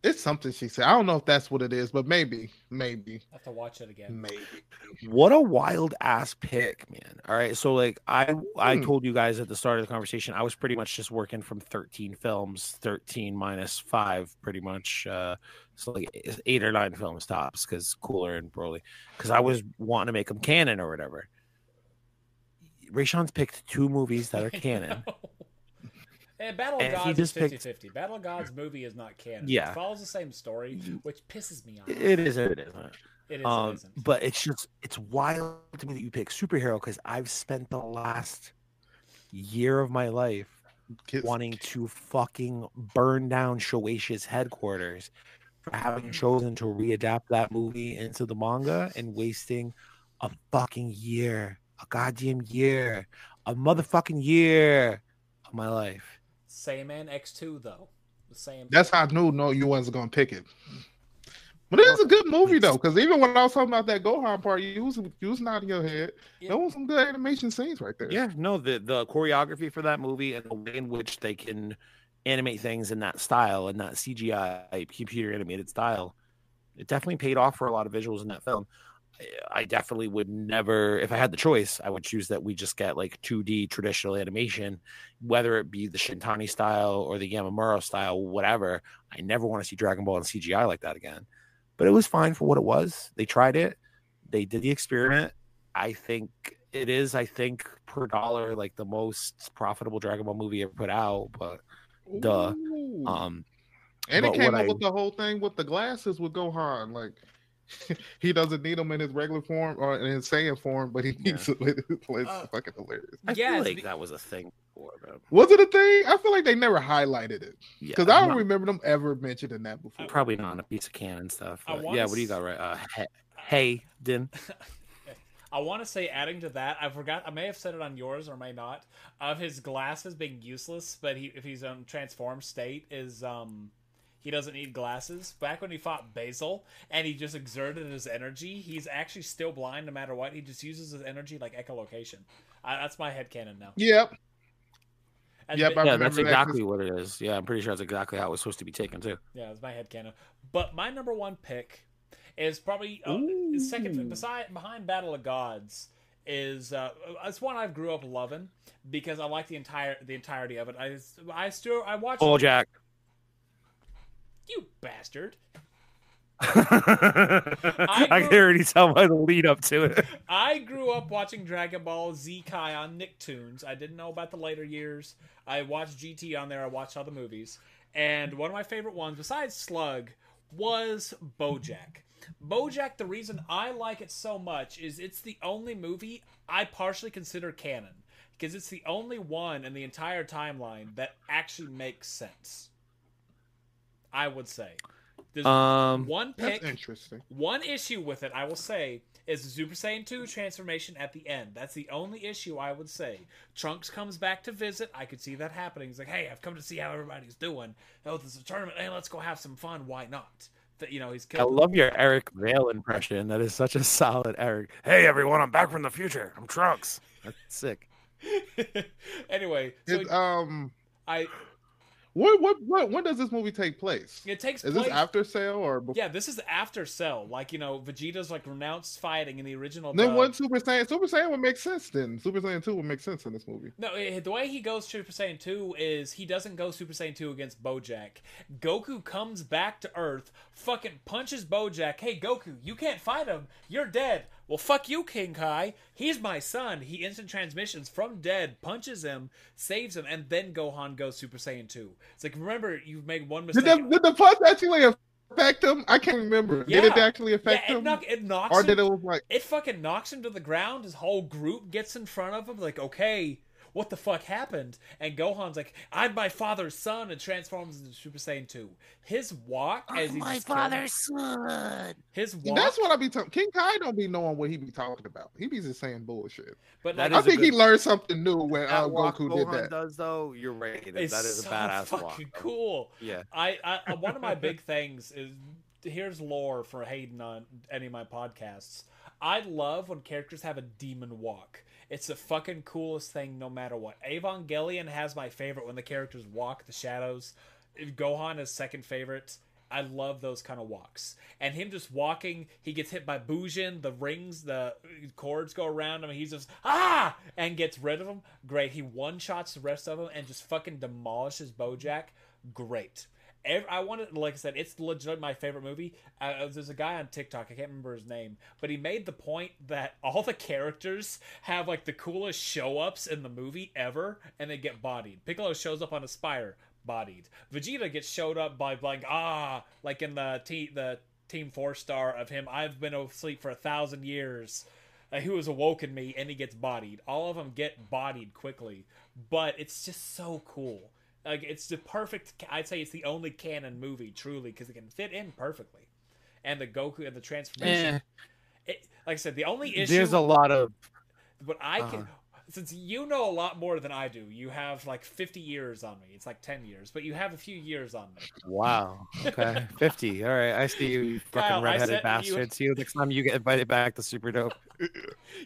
It's something she said. I don't know if that's what it is, but maybe, maybe. I have to watch it again. Maybe. What a wild ass pick, man. All right. So, like, I I hmm. told you guys at the start of the conversation, I was pretty much just working from thirteen films, thirteen minus five, pretty much. Uh, so, like, eight or nine films tops, because Cooler and Broly, because I was wanting to make them canon or whatever. Rayshawn's picked two movies that are canon. And Battle of and Gods is fifty-fifty. Picked... Battle of Gods movie is not canon. Yeah. It follows the same story, which pisses me off. It isn't. It isn't. It is, um, it isn't. But it's just, it's wild to me that you pick superhero, because I've spent the last year of my life Kiss. wanting to fucking burn down Shueisha's headquarters for having chosen to readapt that movie into the manga and wasting a fucking year. A goddamn year, a motherfucking year of my life. Sandman X two though. The same. That's how I knew no you wasn't gonna pick it. But it is a good movie though, because even when I was talking about that Gohan part, you was you was nodding your head. Yeah. There was some good animation scenes right there. Yeah, no, the the choreography for that movie and the way in which they can animate things in that style and that C G I computer animated style, it definitely paid off for a lot of visuals in that film. I definitely would never, if I had the choice, I would choose that we just get like two D traditional animation, whether it be the Shintani style or the Yamamura style, whatever. I never want to see Dragon Ball in C G I like that again. But it was fine for what it was. They tried it. They did the experiment. I think it is, I think, per dollar, like the most profitable Dragon Ball movie ever put out. But Ooh. duh. Um, and it came up I, with the whole thing with the glasses with Gohan, like, he doesn't need them in his regular form or in his Saiyan form, but he needs yeah. it. It's uh, fucking hilarious. I yeah, feel like the... that was a thing before, bro. Was it a thing? I feel like they never highlighted it. Because yeah, I don't not... remember them ever mentioning that before. Probably not on a piece of canon stuff. But... Yeah, what do you got right? Uh, hey, hey Din. I want to say, adding to that, I forgot, I may have said it on yours or may not, of his glasses being useless, but he, if he's in transformed state, is... um. He doesn't need glasses. Back when he fought Basil and he just exerted his energy, he's actually still blind no matter what. He just uses his energy like echolocation. I, that's my headcanon now. Yep. And yep, the, yeah, that's exactly that. what it is. Yeah, I'm pretty sure that's exactly how it was supposed to be taken, too. Yeah, that's my headcanon. But my number one pick is probably uh, second, beside, behind Battle of Gods. Is uh, it's one I grew up loving because I like the entire the entirety of it. I I still I watched Bojack. You bastard. I, I can already tell by the lead up to it. I grew up watching Dragon Ball Z Kai on Nicktoons. I didn't know about the later years. I watched G T on there. I watched all the movies. And one of my favorite ones, besides Slug, was Bojack. Bojack, the reason I like it so much is it's the only movie I partially consider canon. Because it's the only one in the entire timeline that actually makes sense. I would say. There's um, one pick, that's interesting. One issue with it, I will say, is Super Saiyan two transformation at the end. That's the only issue I would say. Trunks comes back to visit. I could see that happening. He's like, "Hey, I've come to see how everybody's doing. Oh, there's a tournament. Hey, let's go have some fun. Why not?" That, you know, he's killed. I love your Eric Vale impression. That is such a solid Eric. "Hey, everyone, I'm back from the future. I'm Trunks." That's sick. Anyway, so it, um, I. What, what, what, when does this movie take place? It takes is place... this after Cell or before? Yeah, this is after Cell. Like, you know, Vegeta's, like, renounced fighting in the original. Then what Super Saiyan... Super Saiyan would make sense then. Super Saiyan two would make sense in this movie. No, it, the way he goes Super Saiyan two is he doesn't go Super Saiyan two against Bojack. Goku comes back to Earth, fucking punches Bojack. Hey, Goku, you can't fight him. You're dead. Well, fuck you, King Kai. He's my son. He instant transmissions from dead, punches him, saves him, and then Gohan goes Super Saiyan two. It's like, remember, you've made one mistake. Did the, did the punch actually affect him? I can't remember. Yeah. Did it actually affect yeah, it him? Knock, it knocks or him. Or did it look like... It fucking knocks him to the ground. His whole group gets in front of him like, okay, what the fuck happened? And Gohan's like, I'm my father's son, and transforms into Super Saiyan two. His walk as I'm he's my father's son. His walk. That's what I be talking. King Kai don't be knowing what he be talking about. He be just saying bullshit. But like, I think good... he learned something new when uh, Goku Gohan did that. Does though? You're right. That it's is so a badass fucking walk. Cool. Yeah. I, I one of my big things is here's lore for hating on any of my podcasts. I love when characters have a demon walk. It's the fucking coolest thing no matter what. Evangelion has my favorite when the characters walk the shadows. Gohan is second favorite. I love those kind of walks. And him just walking, he gets hit by Bujin, the rings, the cords go around him, and he's just, ah! And gets rid of them. Great. He one-shots the rest of them and just fucking demolishes Bojack. Great. I wanted, like I said, it's legit my favorite movie. Uh, there's a guy on TikTok, I can't remember his name, but he made the point that all the characters have like the coolest show-ups in the movie ever, and they get bodied. Piccolo shows up on a spire, bodied. Vegeta gets showed up by like ah, like in the t the Team Four Star of him. I've been asleep for a thousand years. Uh, who has awoken me? And he gets bodied. All of them get bodied quickly, but it's just so cool. Like, it's the perfect... I'd say it's the only canon movie, truly, because it can fit in perfectly. And the Goku and the transformation... Eh. It, like I said, the only issue... There's a lot of... But I uh-huh. can... Since you know a lot more than I do, you have, like, fifty years on me. It's like ten years, but you have a few years on me. Wow. Okay. fifty. All right. I see you, you fucking Kyle, redheaded bastard. You... See you next time you get invited back to Super Dope.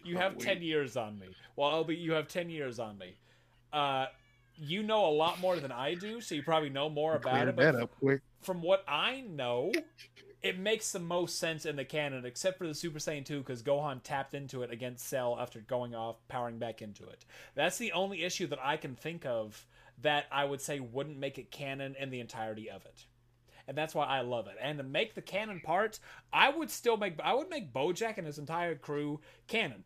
You have oh, ten years on me. Well, I'll be... you have ten years on me. Uh... You know a lot more than I do, so you probably know more about it. But up quick. From what I know, it makes the most sense in the canon, except for the Super Saiyan two, because Gohan tapped into it against Cell after going off, powering back into it. That's the only issue that I can think of that I would say wouldn't make it canon in the entirety of it. And that's why I love it. And to make the canon part, I would still make... I would make Bojack and his entire crew canon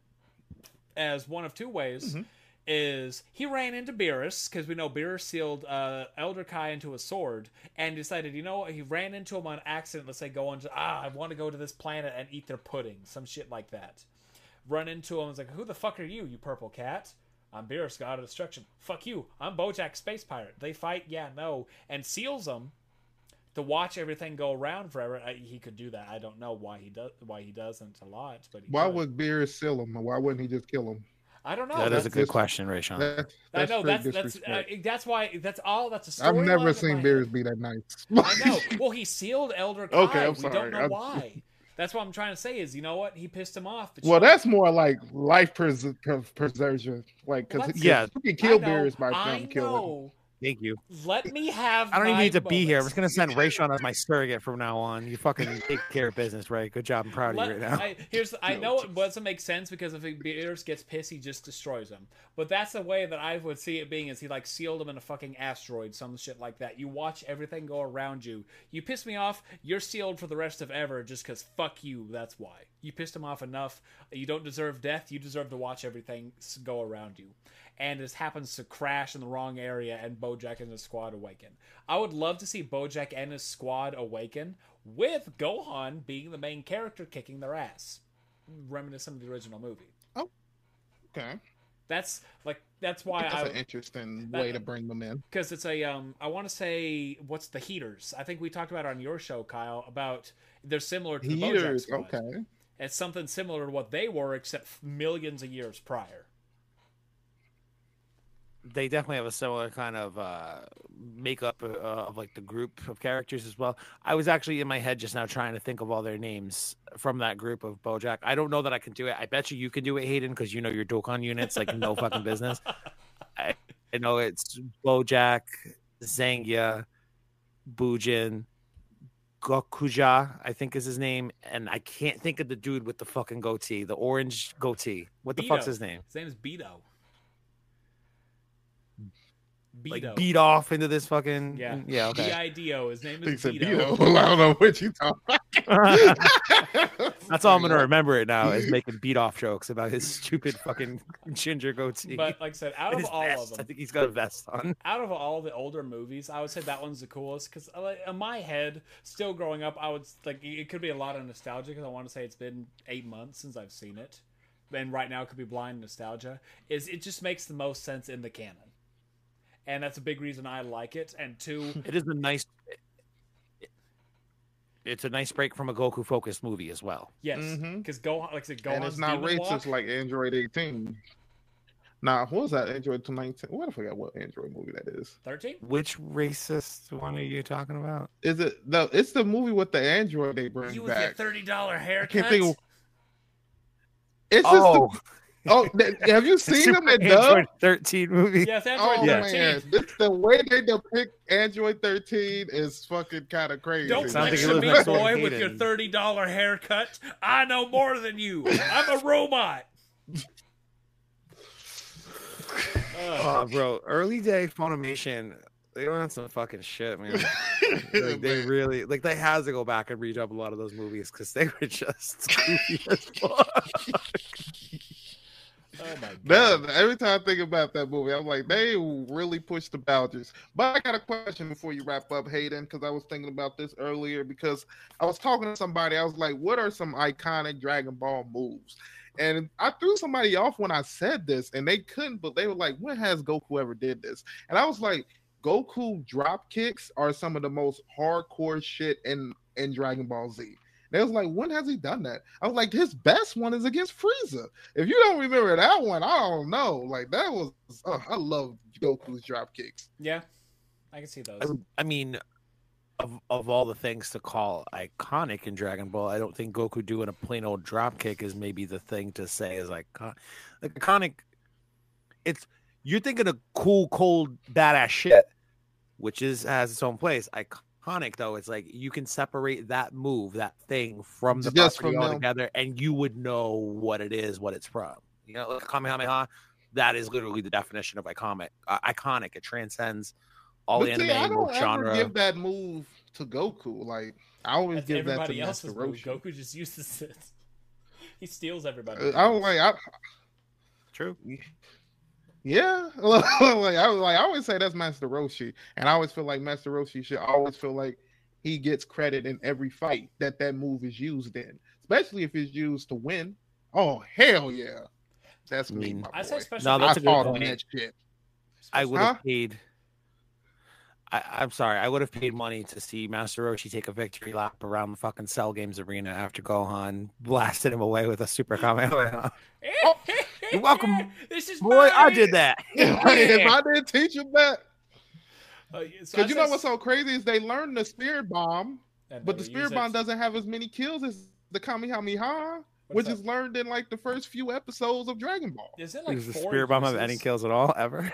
as one of two ways. Mm-hmm. Is he ran into Beerus, because we know Beerus sealed uh, Elder Kai into a sword, and decided, you know what, he ran into him on accident. Let's say go on to, ah, I want to go to this planet and eat their pudding, some shit like that. Run into him, it's like, who the fuck are you, you purple cat? I'm Beerus, God of Destruction. Fuck you, I'm Bojack, Space Pirate. They fight, yeah, no, and seals him to watch everything go around forever. I, he could do that. I don't know why he does, why he doesn't a lot. But he why could. would Beerus seal him? Why wouldn't he just kill him? I don't know. That that's, is a good question, Rayshawn. That, I know that's that's uh, that's why that's all that's a story. I've never seen Beerus head. be that nice. I know. Well, he sealed Elder Kai. Okay, I'm sorry. We don't know I'm... why. That's what I'm trying to say is, you know what? He pissed him off. Well, that's know. more like life pres preservation. Like, because well, yeah, you can kill Beerus by trying to kill him. Thank you. Let me have. I don't even need to moments. be here. I'm just gonna send Rayshawn as my surrogate from now on. You fucking take care of business, right? Good job. I'm proud Let, of you right now. I, here's. I know it doesn't make sense because if Beerus gets pissed, he just destroys him. But that's the way that I would see it being. Is he like sealed him in a fucking asteroid, some shit like that? You watch everything go around you. You piss me off, you're sealed for the rest of ever, just because fuck you. That's why. You pissed him off enough. You don't deserve death. You deserve to watch everything go around you. And this happens to crash in the wrong area and Bojack and his squad awaken. I would love to see Bojack and his squad awaken with Gohan being the main character kicking their ass. Reminiscent of the original movie. Oh, okay. That's like that's why that's I, an interesting that, way to bring them in. Because it's a um I want to say what's the heaters. I think we talked about it on your show, Kyle, about they're similar to heaters, the Bojack squad. Okay. It's something similar to what they were except millions of years prior. They definitely have a similar kind of uh, makeup uh, of like the group of characters as well. I was actually in my head just now trying to think of all their names from that group of Bojack. I don't know that I can do it. I bet you you can do it, Hayden, because you know your Dokkan units like no fucking business. I, I know it's Bojack, Zangia, Bujin, Gokuja, I think is his name, and I can't think of the dude with the fucking goatee, the orange goatee. What the Beto. fuck's his name? His name is Beto. Beto. Like beat off into this fucking yeah yeah okay. B I D O His name is Beto. Beto. Well, I don't know what you talking about. That's all I'm gonna remember it now is making beat off jokes about his stupid fucking ginger goatee. But like I said, out of all vest, of them, I think he's got a vest on. Out of all the older movies, I would say that one's the coolest because in my head, still growing up, I would like it could be a lot of nostalgia because I want to say it's been eight months since I've seen it, and right now it could be blind nostalgia. Is it just makes the most sense in the canon. And that's a big reason I like it. And two, it is a nice, it's a nice break from a Goku focused movie as well. Yes, because mm-hmm. Gohan, like I said, Gohan's and it's not racist walk. Like Android eighteen. Nah, what was that Android two nineteen? What I forgot what Android movie that is. thirteen. Which racist one are you talking about? Is it the? It's the movie with the Android they bring you back. You with your thirty dollar haircut. I can't think of... It's oh. just. The... Oh, th- have you seen them at Android thirteen movie? Yes, Android oh, thirteen. Man. It's the way they depict Android thirteen is fucking kind of crazy. Don't flex to me, boy, with your thirty dollar haircut. I know more than you. I'm a robot. Oh, bro. Early day Funimation, they don't have some fucking shit, man. Like, they really, like, they had to go back and read up a lot of those movies because they were just goofy as fuck. Oh my God. No, every time I think about that movie, I'm like, they really pushed the boundaries. But I got a question before you wrap up, Hayden, because I was thinking about this earlier because I was talking to somebody. I was like, what are some iconic Dragon Ball moves? And I threw somebody off when I said this, and they couldn't, but they were like, when has Goku ever did this? And I was like, Goku drop kicks are some of the most hardcore shit in, in Dragon Ball Z. They was like, when has he done that? I was like, his best one is against Frieza. If you don't remember that one, I don't know. Like, that was, uh, I love Goku's drop kicks. Yeah, I can see those. I, I mean, of, of all the things to call iconic in Dragon Ball, I don't think Goku doing a plain old drop kick is maybe the thing to say is like, like iconic. It's, you're thinking of cool, cold, badass shit, which is has its own place. Iconic. Iconic though, it's like you can separate that move, that thing from the yes, property altogether, and you would know what it is, what it's from. You know, like Kamehameha, that is literally the definition of iconic. Uh, iconic, it transcends all but the anime see, I don't genre. Ever give that move to Goku. Like I always That's give that to Master Roshi. Goku just uses it. He steals everybody. Uh, I don't like. I... True. Yeah, like I was like I always say that's Master Roshi, and I always feel like Master Roshi should always feel like he gets credit in every fight that that move is used in, especially if it's used to win. Oh hell yeah, that's me. My I boy. Say special. No, that's I a good point. That shit. I would have huh? paid. I, I'm sorry, I would have paid money to see Master Roshi take a victory lap around the fucking Cell Games arena after Gohan blasted him away with a super Kamehameha. Oh. You're welcome. This is boy, I did that. Yeah. If I didn't teach them that. Because uh, so you know what's so crazy is they learned the spirit bomb, but the spirit bomb it. doesn't have as many kills as the Kamehameha, what's which that? is learned in like the first few episodes of Dragon Ball. Is it like Does the spirit bomb have any kills at all, ever?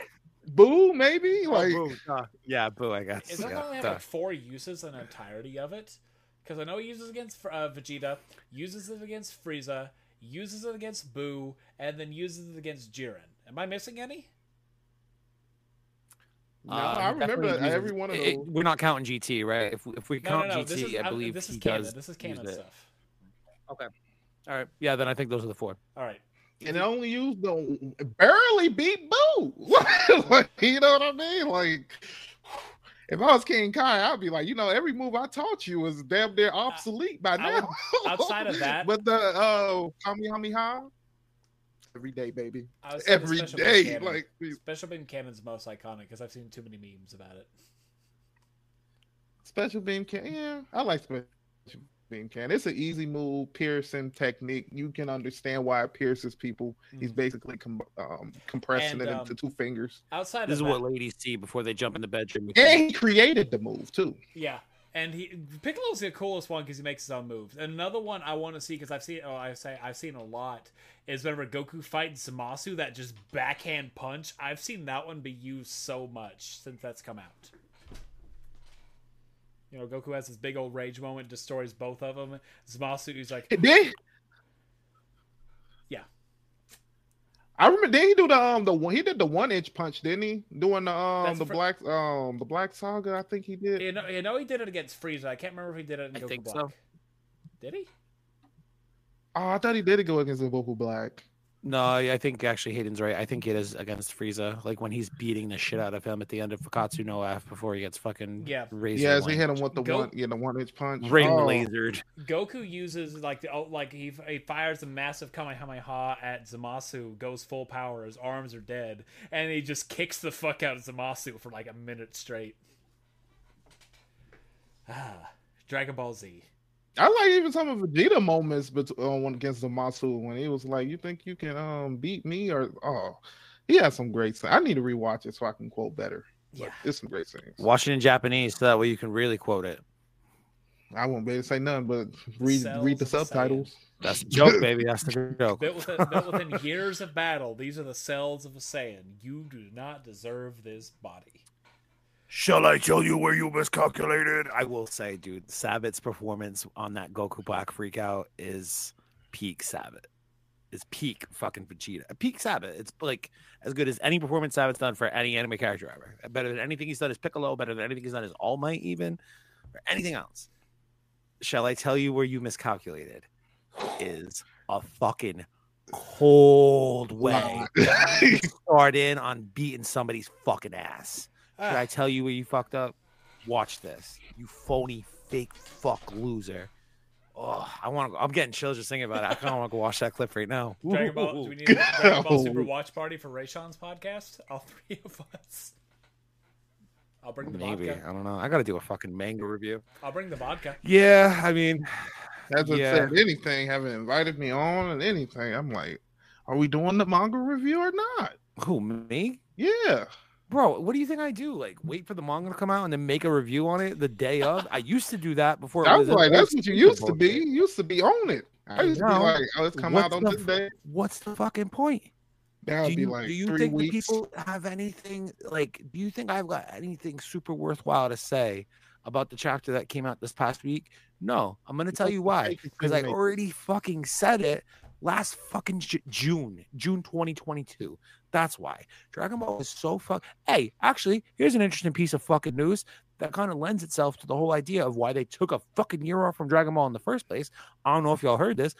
Boo, maybe? Oh, like, boo. Uh, yeah, boo, I guess. Is it yeah, only have like four uses in the entirety of it? Because I know it uses against uh, Vegeta, uses it against Frieza, uses it against Boo, and then uses it against Jiren. Am I missing any? No, um, I remember every one of those. It, it, we're not counting G T, right? If we, if we no, count no, no. G T, this is, I believe this is he canon. Does this is canon stuff. Okay. All right. Yeah, then I think those are the four. All right. And it only used the barely beat Boo. Like, you know what I mean? Like, if I was King Kai, I'd be like, you know, every move I taught you is damn near obsolete uh, by now. Would, outside of that. But the uh, Kamehameha, every day, baby. Every day. Like, Special Beam Cannon's most iconic because I've seen too many memes about it. Special Beam Cannon, yeah. I like Special Beam Cannon. It's an easy move, piercing technique. You can understand why it pierces people. Mm-hmm. He's basically com- um, compressing and, it into um, two fingers. Outside of this is that, what ladies see before they jump in the bedroom. And he created the move, too. Yeah. And he Piccolo's the coolest one because he makes his own moves. And another one I want to see because I've seen oh I say I've seen a lot is whenever Goku fights Zamasu, that just backhand punch. I've seen that one be used so much since that's come out. You know, Goku has this big old rage moment, destroys both of them. Zamasu, he's like... It did? Yeah. I remember, did he do the, um, the one, he did the one inch punch, didn't he? Doing the, um, the fr- black, um, the Black Saga, I think he did. You know, you know, he did it against Frieza. I can't remember if he did it in I Goku think Black. So. Did he? Oh, I thought he did go against Goku Black. No, I think actually Hayden's right. I think it is against Frieza, like when he's beating the shit out of him at the end of Fukatsu no F before he gets fucking yeah. razor. Yeah, as we hit him with the Go- one, yeah, the one inch punch, ring oh. lasered. Goku uses like the oh, like he he fires a massive Kamehameha at Zamasu, goes full power, his arms are dead, and he just kicks the fuck out of Zamasu for like a minute straight. Ah, Dragon Ball Z. I like even some of Vegeta moments but uh, against Zamasu when he was like, you think you can um, beat me? Or oh, he has some great scenes. I need to rewatch it so I can quote better. Yeah. It's some great scenes. Watch it in Japanese so that way you can really quote it. I won't be able to say nothing, but read Cells read the subtitles. Saiyan. That's the joke, baby. That's the joke. Built within, built within years of battle, these are the cells of a Saiyan. You do not deserve this body. Shall I tell you where you miscalculated? I will say, dude, Sabat's performance on that Goku Black freakout is peak Sabat. It's peak fucking Vegeta. Peak Sabat. It's like as good as any performance Sabat's done for any anime character ever. Better than anything he's done is Piccolo. Better than anything he's done is All Might even. Or anything else. Shall I tell you where you miscalculated? Is a fucking cold way to start in on beating somebody's fucking ass. Should I tell you where you fucked up? Watch this, you phony, fake, fuck loser. Oh, I want to. I'm getting chills just thinking about it. I kind of want to go watch that clip right now. Dragon Ball. Do we need a Dragon Ball Super Watch Party for Rayshawn's podcast? All three of us. I'll bring the vodka. Maybe. I don't know. I got to do a fucking manga review. I'll bring the vodka. Yeah, I mean, hasn't yeah. said anything. Haven't invited me on and anything. I'm like, are we doing the manga review or not? Who, me? Yeah. Bro, what do you think I do? Like, wait for the manga to come out and then make a review on it the day of? I used to do that before. It I was, was like, that's what you used to be. You used to be on it. I used no. to be like, oh, it's come what's out on the, this day. What's the fucking point? That would be you, like do you three think weeks. People have anything, like, do you think I've got anything super worthwhile to say about the chapter that came out this past week? No. I'm going to tell you why. Because I already fucking said it last fucking j- June. June twenty twenty-two. That's why Dragon Ball is so fuck. Hey, actually, here's an interesting piece of fucking news that kind of lends itself to the whole idea of why they took a fucking year off from Dragon Ball in the first place. I don't know if y'all heard this.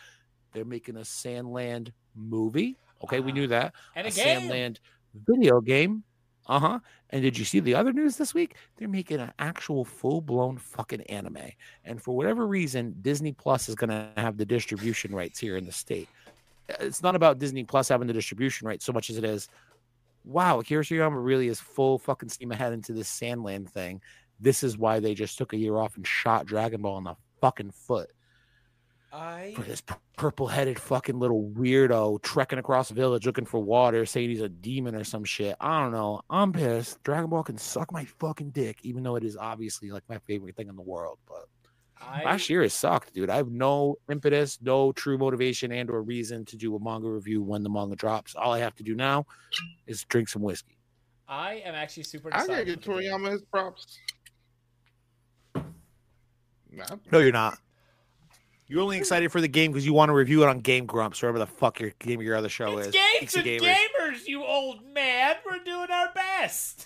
They're making a Sandland movie. Okay, we knew that. And a, a Sandland video game. Uh-huh. And did you see the other news this week? They're making an actual full-blown fucking anime. And for whatever reason, Disney Plus is going to have the distribution rights here in the state. It's not about Disney Plus having the distribution right so much as it is, wow, Akira Toriyama really is full fucking steam ahead into this Sandland thing. This is why they just took a year off and shot Dragon Ball in the fucking foot. I... For this p- purple-headed fucking little weirdo trekking across the village looking for water, saying he's a demon or some shit. I don't know. I'm pissed. Dragon Ball can suck my fucking dick, even though it is obviously like my favorite thing in the world, but... I... Last year it sucked, dude. I have no impetus, no true motivation and or reason to do a manga review when the manga drops. All I have to do now is drink some whiskey. I am actually super excited. I gotta give Toriyama his props. No, you're not. You're only excited for the game because you want to review it on Game Grumps, whatever the fuck your game your other show it's is. Games and gamers. gamers, you old man. We're doing our best.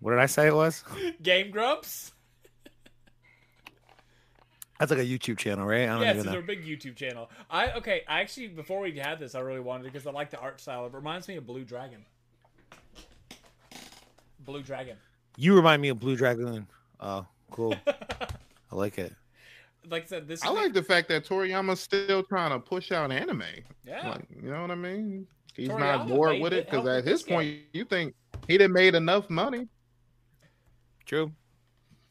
What did I say it was? Game Grumps. That's like a YouTube channel, right? I don't yeah, it's a big YouTube channel. I okay. I actually before we had this, I really wanted it because I like the art style. It reminds me of Blue Dragon. Blue Dragon. You remind me of Blue Dragon. Oh, cool. I like it. Like I said, this. I like the fact that Toriyama's still trying to push out anime. Yeah. Like, you know what I mean? He's Toriyama not bored with it because at his point, game. You think he done made enough money. True.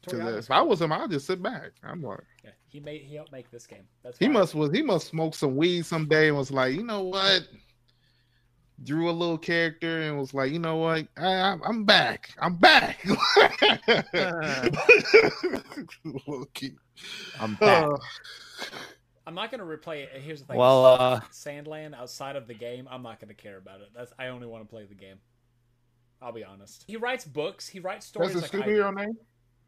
If I was him, I'd just sit back. I'm like, yeah, he made he helped make this game. That's he must was he must smoke some weed someday and was like, you know what? Drew a little character and was like, you know what? I, I, I'm back. I'm back. uh, I'm back. Uh, I'm not gonna replay it. Here's the thing. Well, uh, Sandland outside of the game, I'm not gonna care about it. That's I only want to play the game. I'll be honest. He writes books. He writes stories. That's a like superhero name.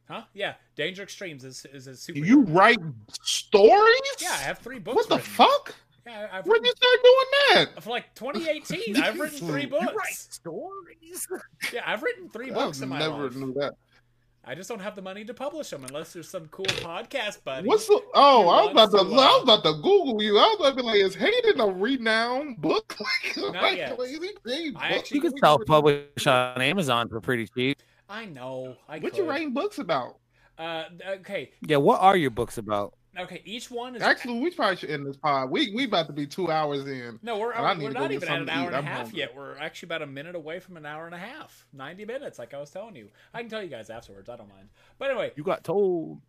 Huh? Yeah. Danger Extremes is, is a super. You book. Write stories? Yeah, I have three books. What the written. Fuck? Yeah, I've when did you start doing that? For like twenty eighteen, I've written three books. You write stories? Yeah, I've written three books in my life. I never knew that. I just don't have the money to publish them unless there's some cool podcast, buddy. What's the? Oh, I was about to. Well. I was about to Google you. I was about to be like, is Hayden a renowned book? Not like, yet. Like, is I actually, you can self-publish on Amazon for pretty cheap. I know. I what could. You writing books about? Uh, okay. Yeah, what are your books about? Okay, each one is actually. We probably should end this pod. We we about to be two hours in. No, we're we're, we're not even at an hour and a half yet. We're actually about a minute away from an hour and a half. Ninety minutes, like I was telling you. I can tell you guys afterwards. I don't mind. But anyway, you got told.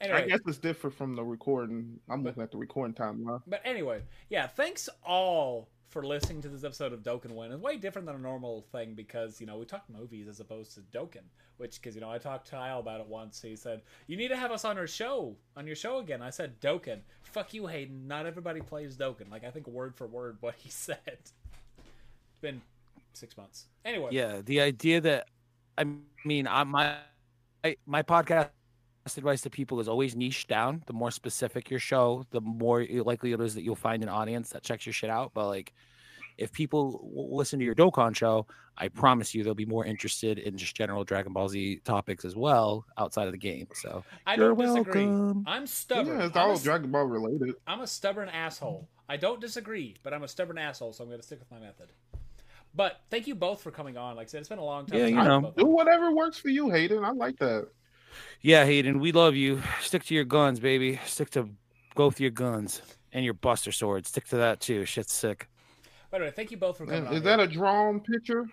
Anyway. I guess it's different from the recording. I'm looking at the recording time now. But anyway, yeah. Thanks all for listening to this episode of Dokkan When. It's way different than a normal thing because, you know, we talk movies as opposed to Dokkan, which, because, you know, I talked to Kyle about it once. He said, you need to have us on our show, on your show again. I said, Dokkan. Fuck you, Hayden. Not everybody plays Dokkan. Like, I think word for word what he said. It's been six months. Anyway. Yeah, the idea that, I mean, I, my, I, my podcast advice to people is always niche down. The more specific your show, the more likely it is that you'll find an audience that checks your shit out. But like, if people listen to your Dokkan show, I promise you they'll be more interested in just general Dragon Ball Z topics as well outside of the game. So I don't disagree. Welcome. I'm stubborn. Yeah, it's all Dragon Ball related. I'm a stubborn asshole. I don't disagree, but I'm a stubborn asshole, so I'm going to stick with my method. But thank you both for coming on. Like I said, it's been a long time. Yeah, you know, do whatever works for you, Hayden. I like that. Yeah, Hayden, we love you. Stick to your guns, baby. Stick to both your guns and your buster sword. Stick to that, too. Shit's sick. By the way, thank you both for coming on. Is that a drawn picture?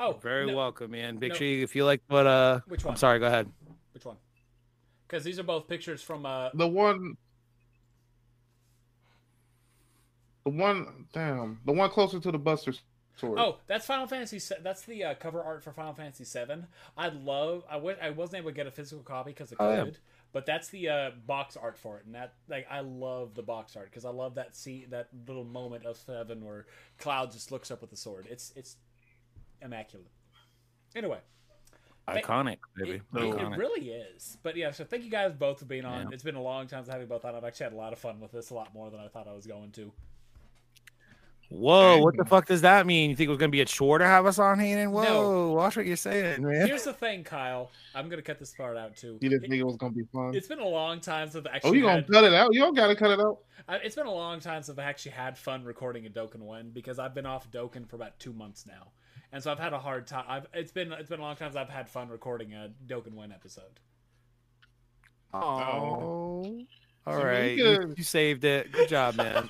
Oh, you're very no. welcome, man. Make no. sure you, if you like what... Uh... Which one? I'm sorry, go ahead. Which one? Because these are both pictures from... Uh... The one... The one... Damn. The one closer to the buster sword. Sword. Oh, that's Final Fantasy. That's the uh, cover art for Final Fantasy seven. I love. I wish I wasn't able to get a physical copy because of COVID, oh, yeah. but that's the uh, box art for it, and that like I love the box art because I love that see that little moment of seven where Cloud just looks up with the sword. It's it's immaculate. Anyway, iconic, baby. It, iconic. It really is. But yeah, so thank you guys both for being on. Yeah. It's been a long time since having both on. I've actually had a lot of fun with this, a lot more than I thought I was going to. Whoa, Dang. What the fuck does that mean? You think it was going to be a chore to have us on, Hayden? Whoa, no. Watch what you're saying, man. Here's the thing, Kyle. I'm going to cut this part out, too. You didn't it, think it was going to be fun? It's been a long time since I've actually Oh, you're going to cut it out? You don't got to cut it out? I, it's been a long time since I've actually had fun recording a Dokkan When because I've been off Dokkan for about two months now. And so I've had a hard time. I've, it's been it's been a long time since I've had fun recording a Dokkan When episode. Oh. All so right. You, you saved it. Good job, man.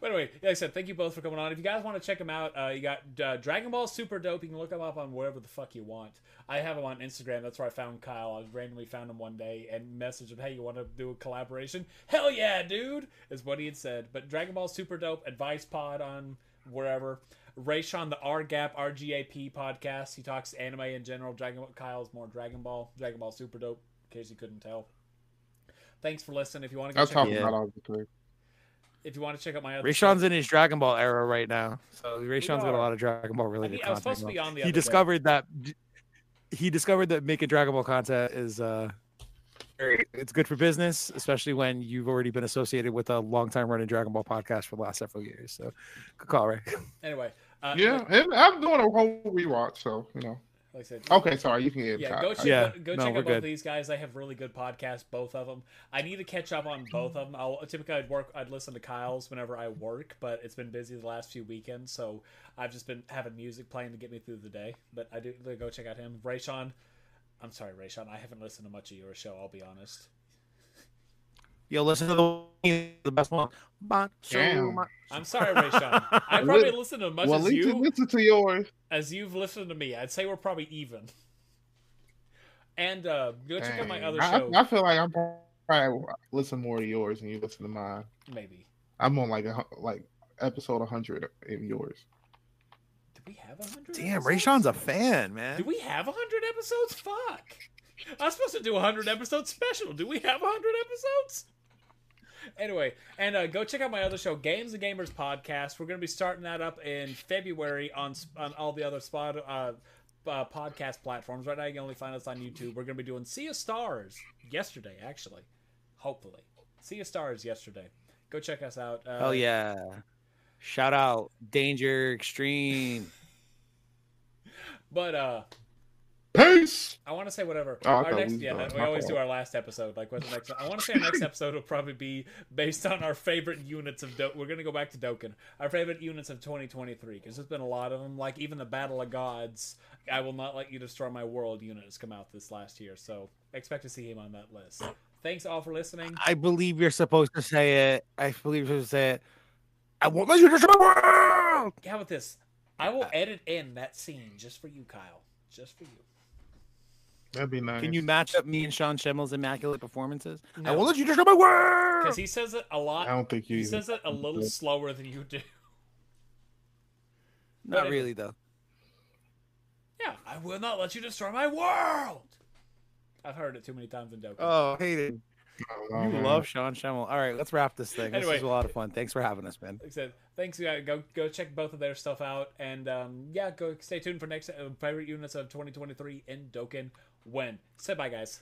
But anyway, like I said, thank you both for coming on. If you guys want to check them out, uh, you got uh, Dragon Ball Super Dope. You can look them up on wherever the fuck you want. I have him on Instagram. That's where I found Kyle. I randomly found him one day and messaged him, hey, you want to do a collaboration? Hell yeah, dude, is what he had said. But Dragon Ball Super Dope, Advice Pod on wherever. Rayshawn, the R G A P, R G A P podcast. He talks anime in general. Dragon Ball. Kyle's more Dragon Ball. Dragon Ball Super Dope, in case you couldn't tell. Thanks for listening. If you want to go I'll check talk about all the three. If you want to check out my other Rayshawn's in his Dragon Ball era right now. So Rayshawn's got a lot of Dragon Ball related I mean, content. I was supposed to be on the other he discovered day. that he discovered that making Dragon Ball content is uh it's good for business, especially when you've already been associated with a long time running Dragon Ball podcast for the last several years. So good call, right? Anyway, uh, yeah, and I'm doing a whole rewatch, so you know. Like I said, okay, sorry, you can get yeah, go check, yeah, go check no, out both good. These guys. They have really good podcasts, both of them. I need to catch up on both of them. I'll typically I'd work I'd listen to Kyle's whenever I work, but it's been busy the last few weekends, so I've just been having music playing to get me through the day. But I do go check out him. Rayshawn, I'm sorry, Rayshawn, I haven't listened to much of your show, I'll be honest. Yo, listen to the, the best one. Damn. I'm sorry, Rayshawn. I probably listen to much well, as you listen to yours as you've listened to me. I'd say we're probably even. And uh, go check Dang. out my other show. I, I feel like I'm probably listen more to yours than you listen to mine. Maybe I'm on like a, like episode one hundred in yours. Did we have one hundred? Damn, Rayshawn's a fan, man. Do we have one hundred episodes? Fuck. I was supposed to do one hundred episodes special. Do we have one hundred episodes? Anyway, and uh, go check out my other show, Games and Gamers Podcast. We're going to be starting that up in February on on all the other spot, uh, uh, podcast platforms. Right now you can only find us on YouTube. We're going to be doing Sea of Stars yesterday, actually. Hopefully. Sea of Stars yesterday. Go check us out. Uh, oh, yeah. Shout out Danger Extreme. But, uh... Peace! I want to say whatever. Oh, our next, yeah, we always do our last episode. Like, what's the next? I want to say our next episode will probably be based on our favorite units of Dokkan. We're going to go back to Dokkan. Our favorite units of twenty twenty-three, because there's been a lot of them. Like, even the Battle of Gods, I Will Not Let You Destroy My World unit has come out this last year. So, expect to see him on that list. Thanks all for listening. I believe you're supposed to say it. I believe you're supposed to say it. I won't let you destroy my world! How about this? I will edit in that scene just for you, Kyle. Just for you. That'd be nice. Can you match up me and Sean Schimmel's immaculate performances? No. I won't let you destroy my world! Because he says it a lot. I don't think you He says it a little it. slower than you do. Not but really, it, though. Yeah. I will not let you destroy my world! I've heard it too many times in Dokkan. Oh, hate it. You um, love Sean Schemmel. All right, let's wrap this thing. Anyway, this was a lot of fun. Thanks for having us, man. Like I said, thanks, guys. Go go check both of their stuff out, and um, yeah, go stay tuned for next uh, favorite units of twenty twenty-three in Dokkan When. Say bye, guys.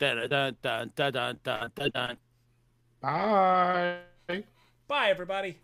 Dun, dun, dun, dun, dun, dun, dun. Bye. Bye, everybody.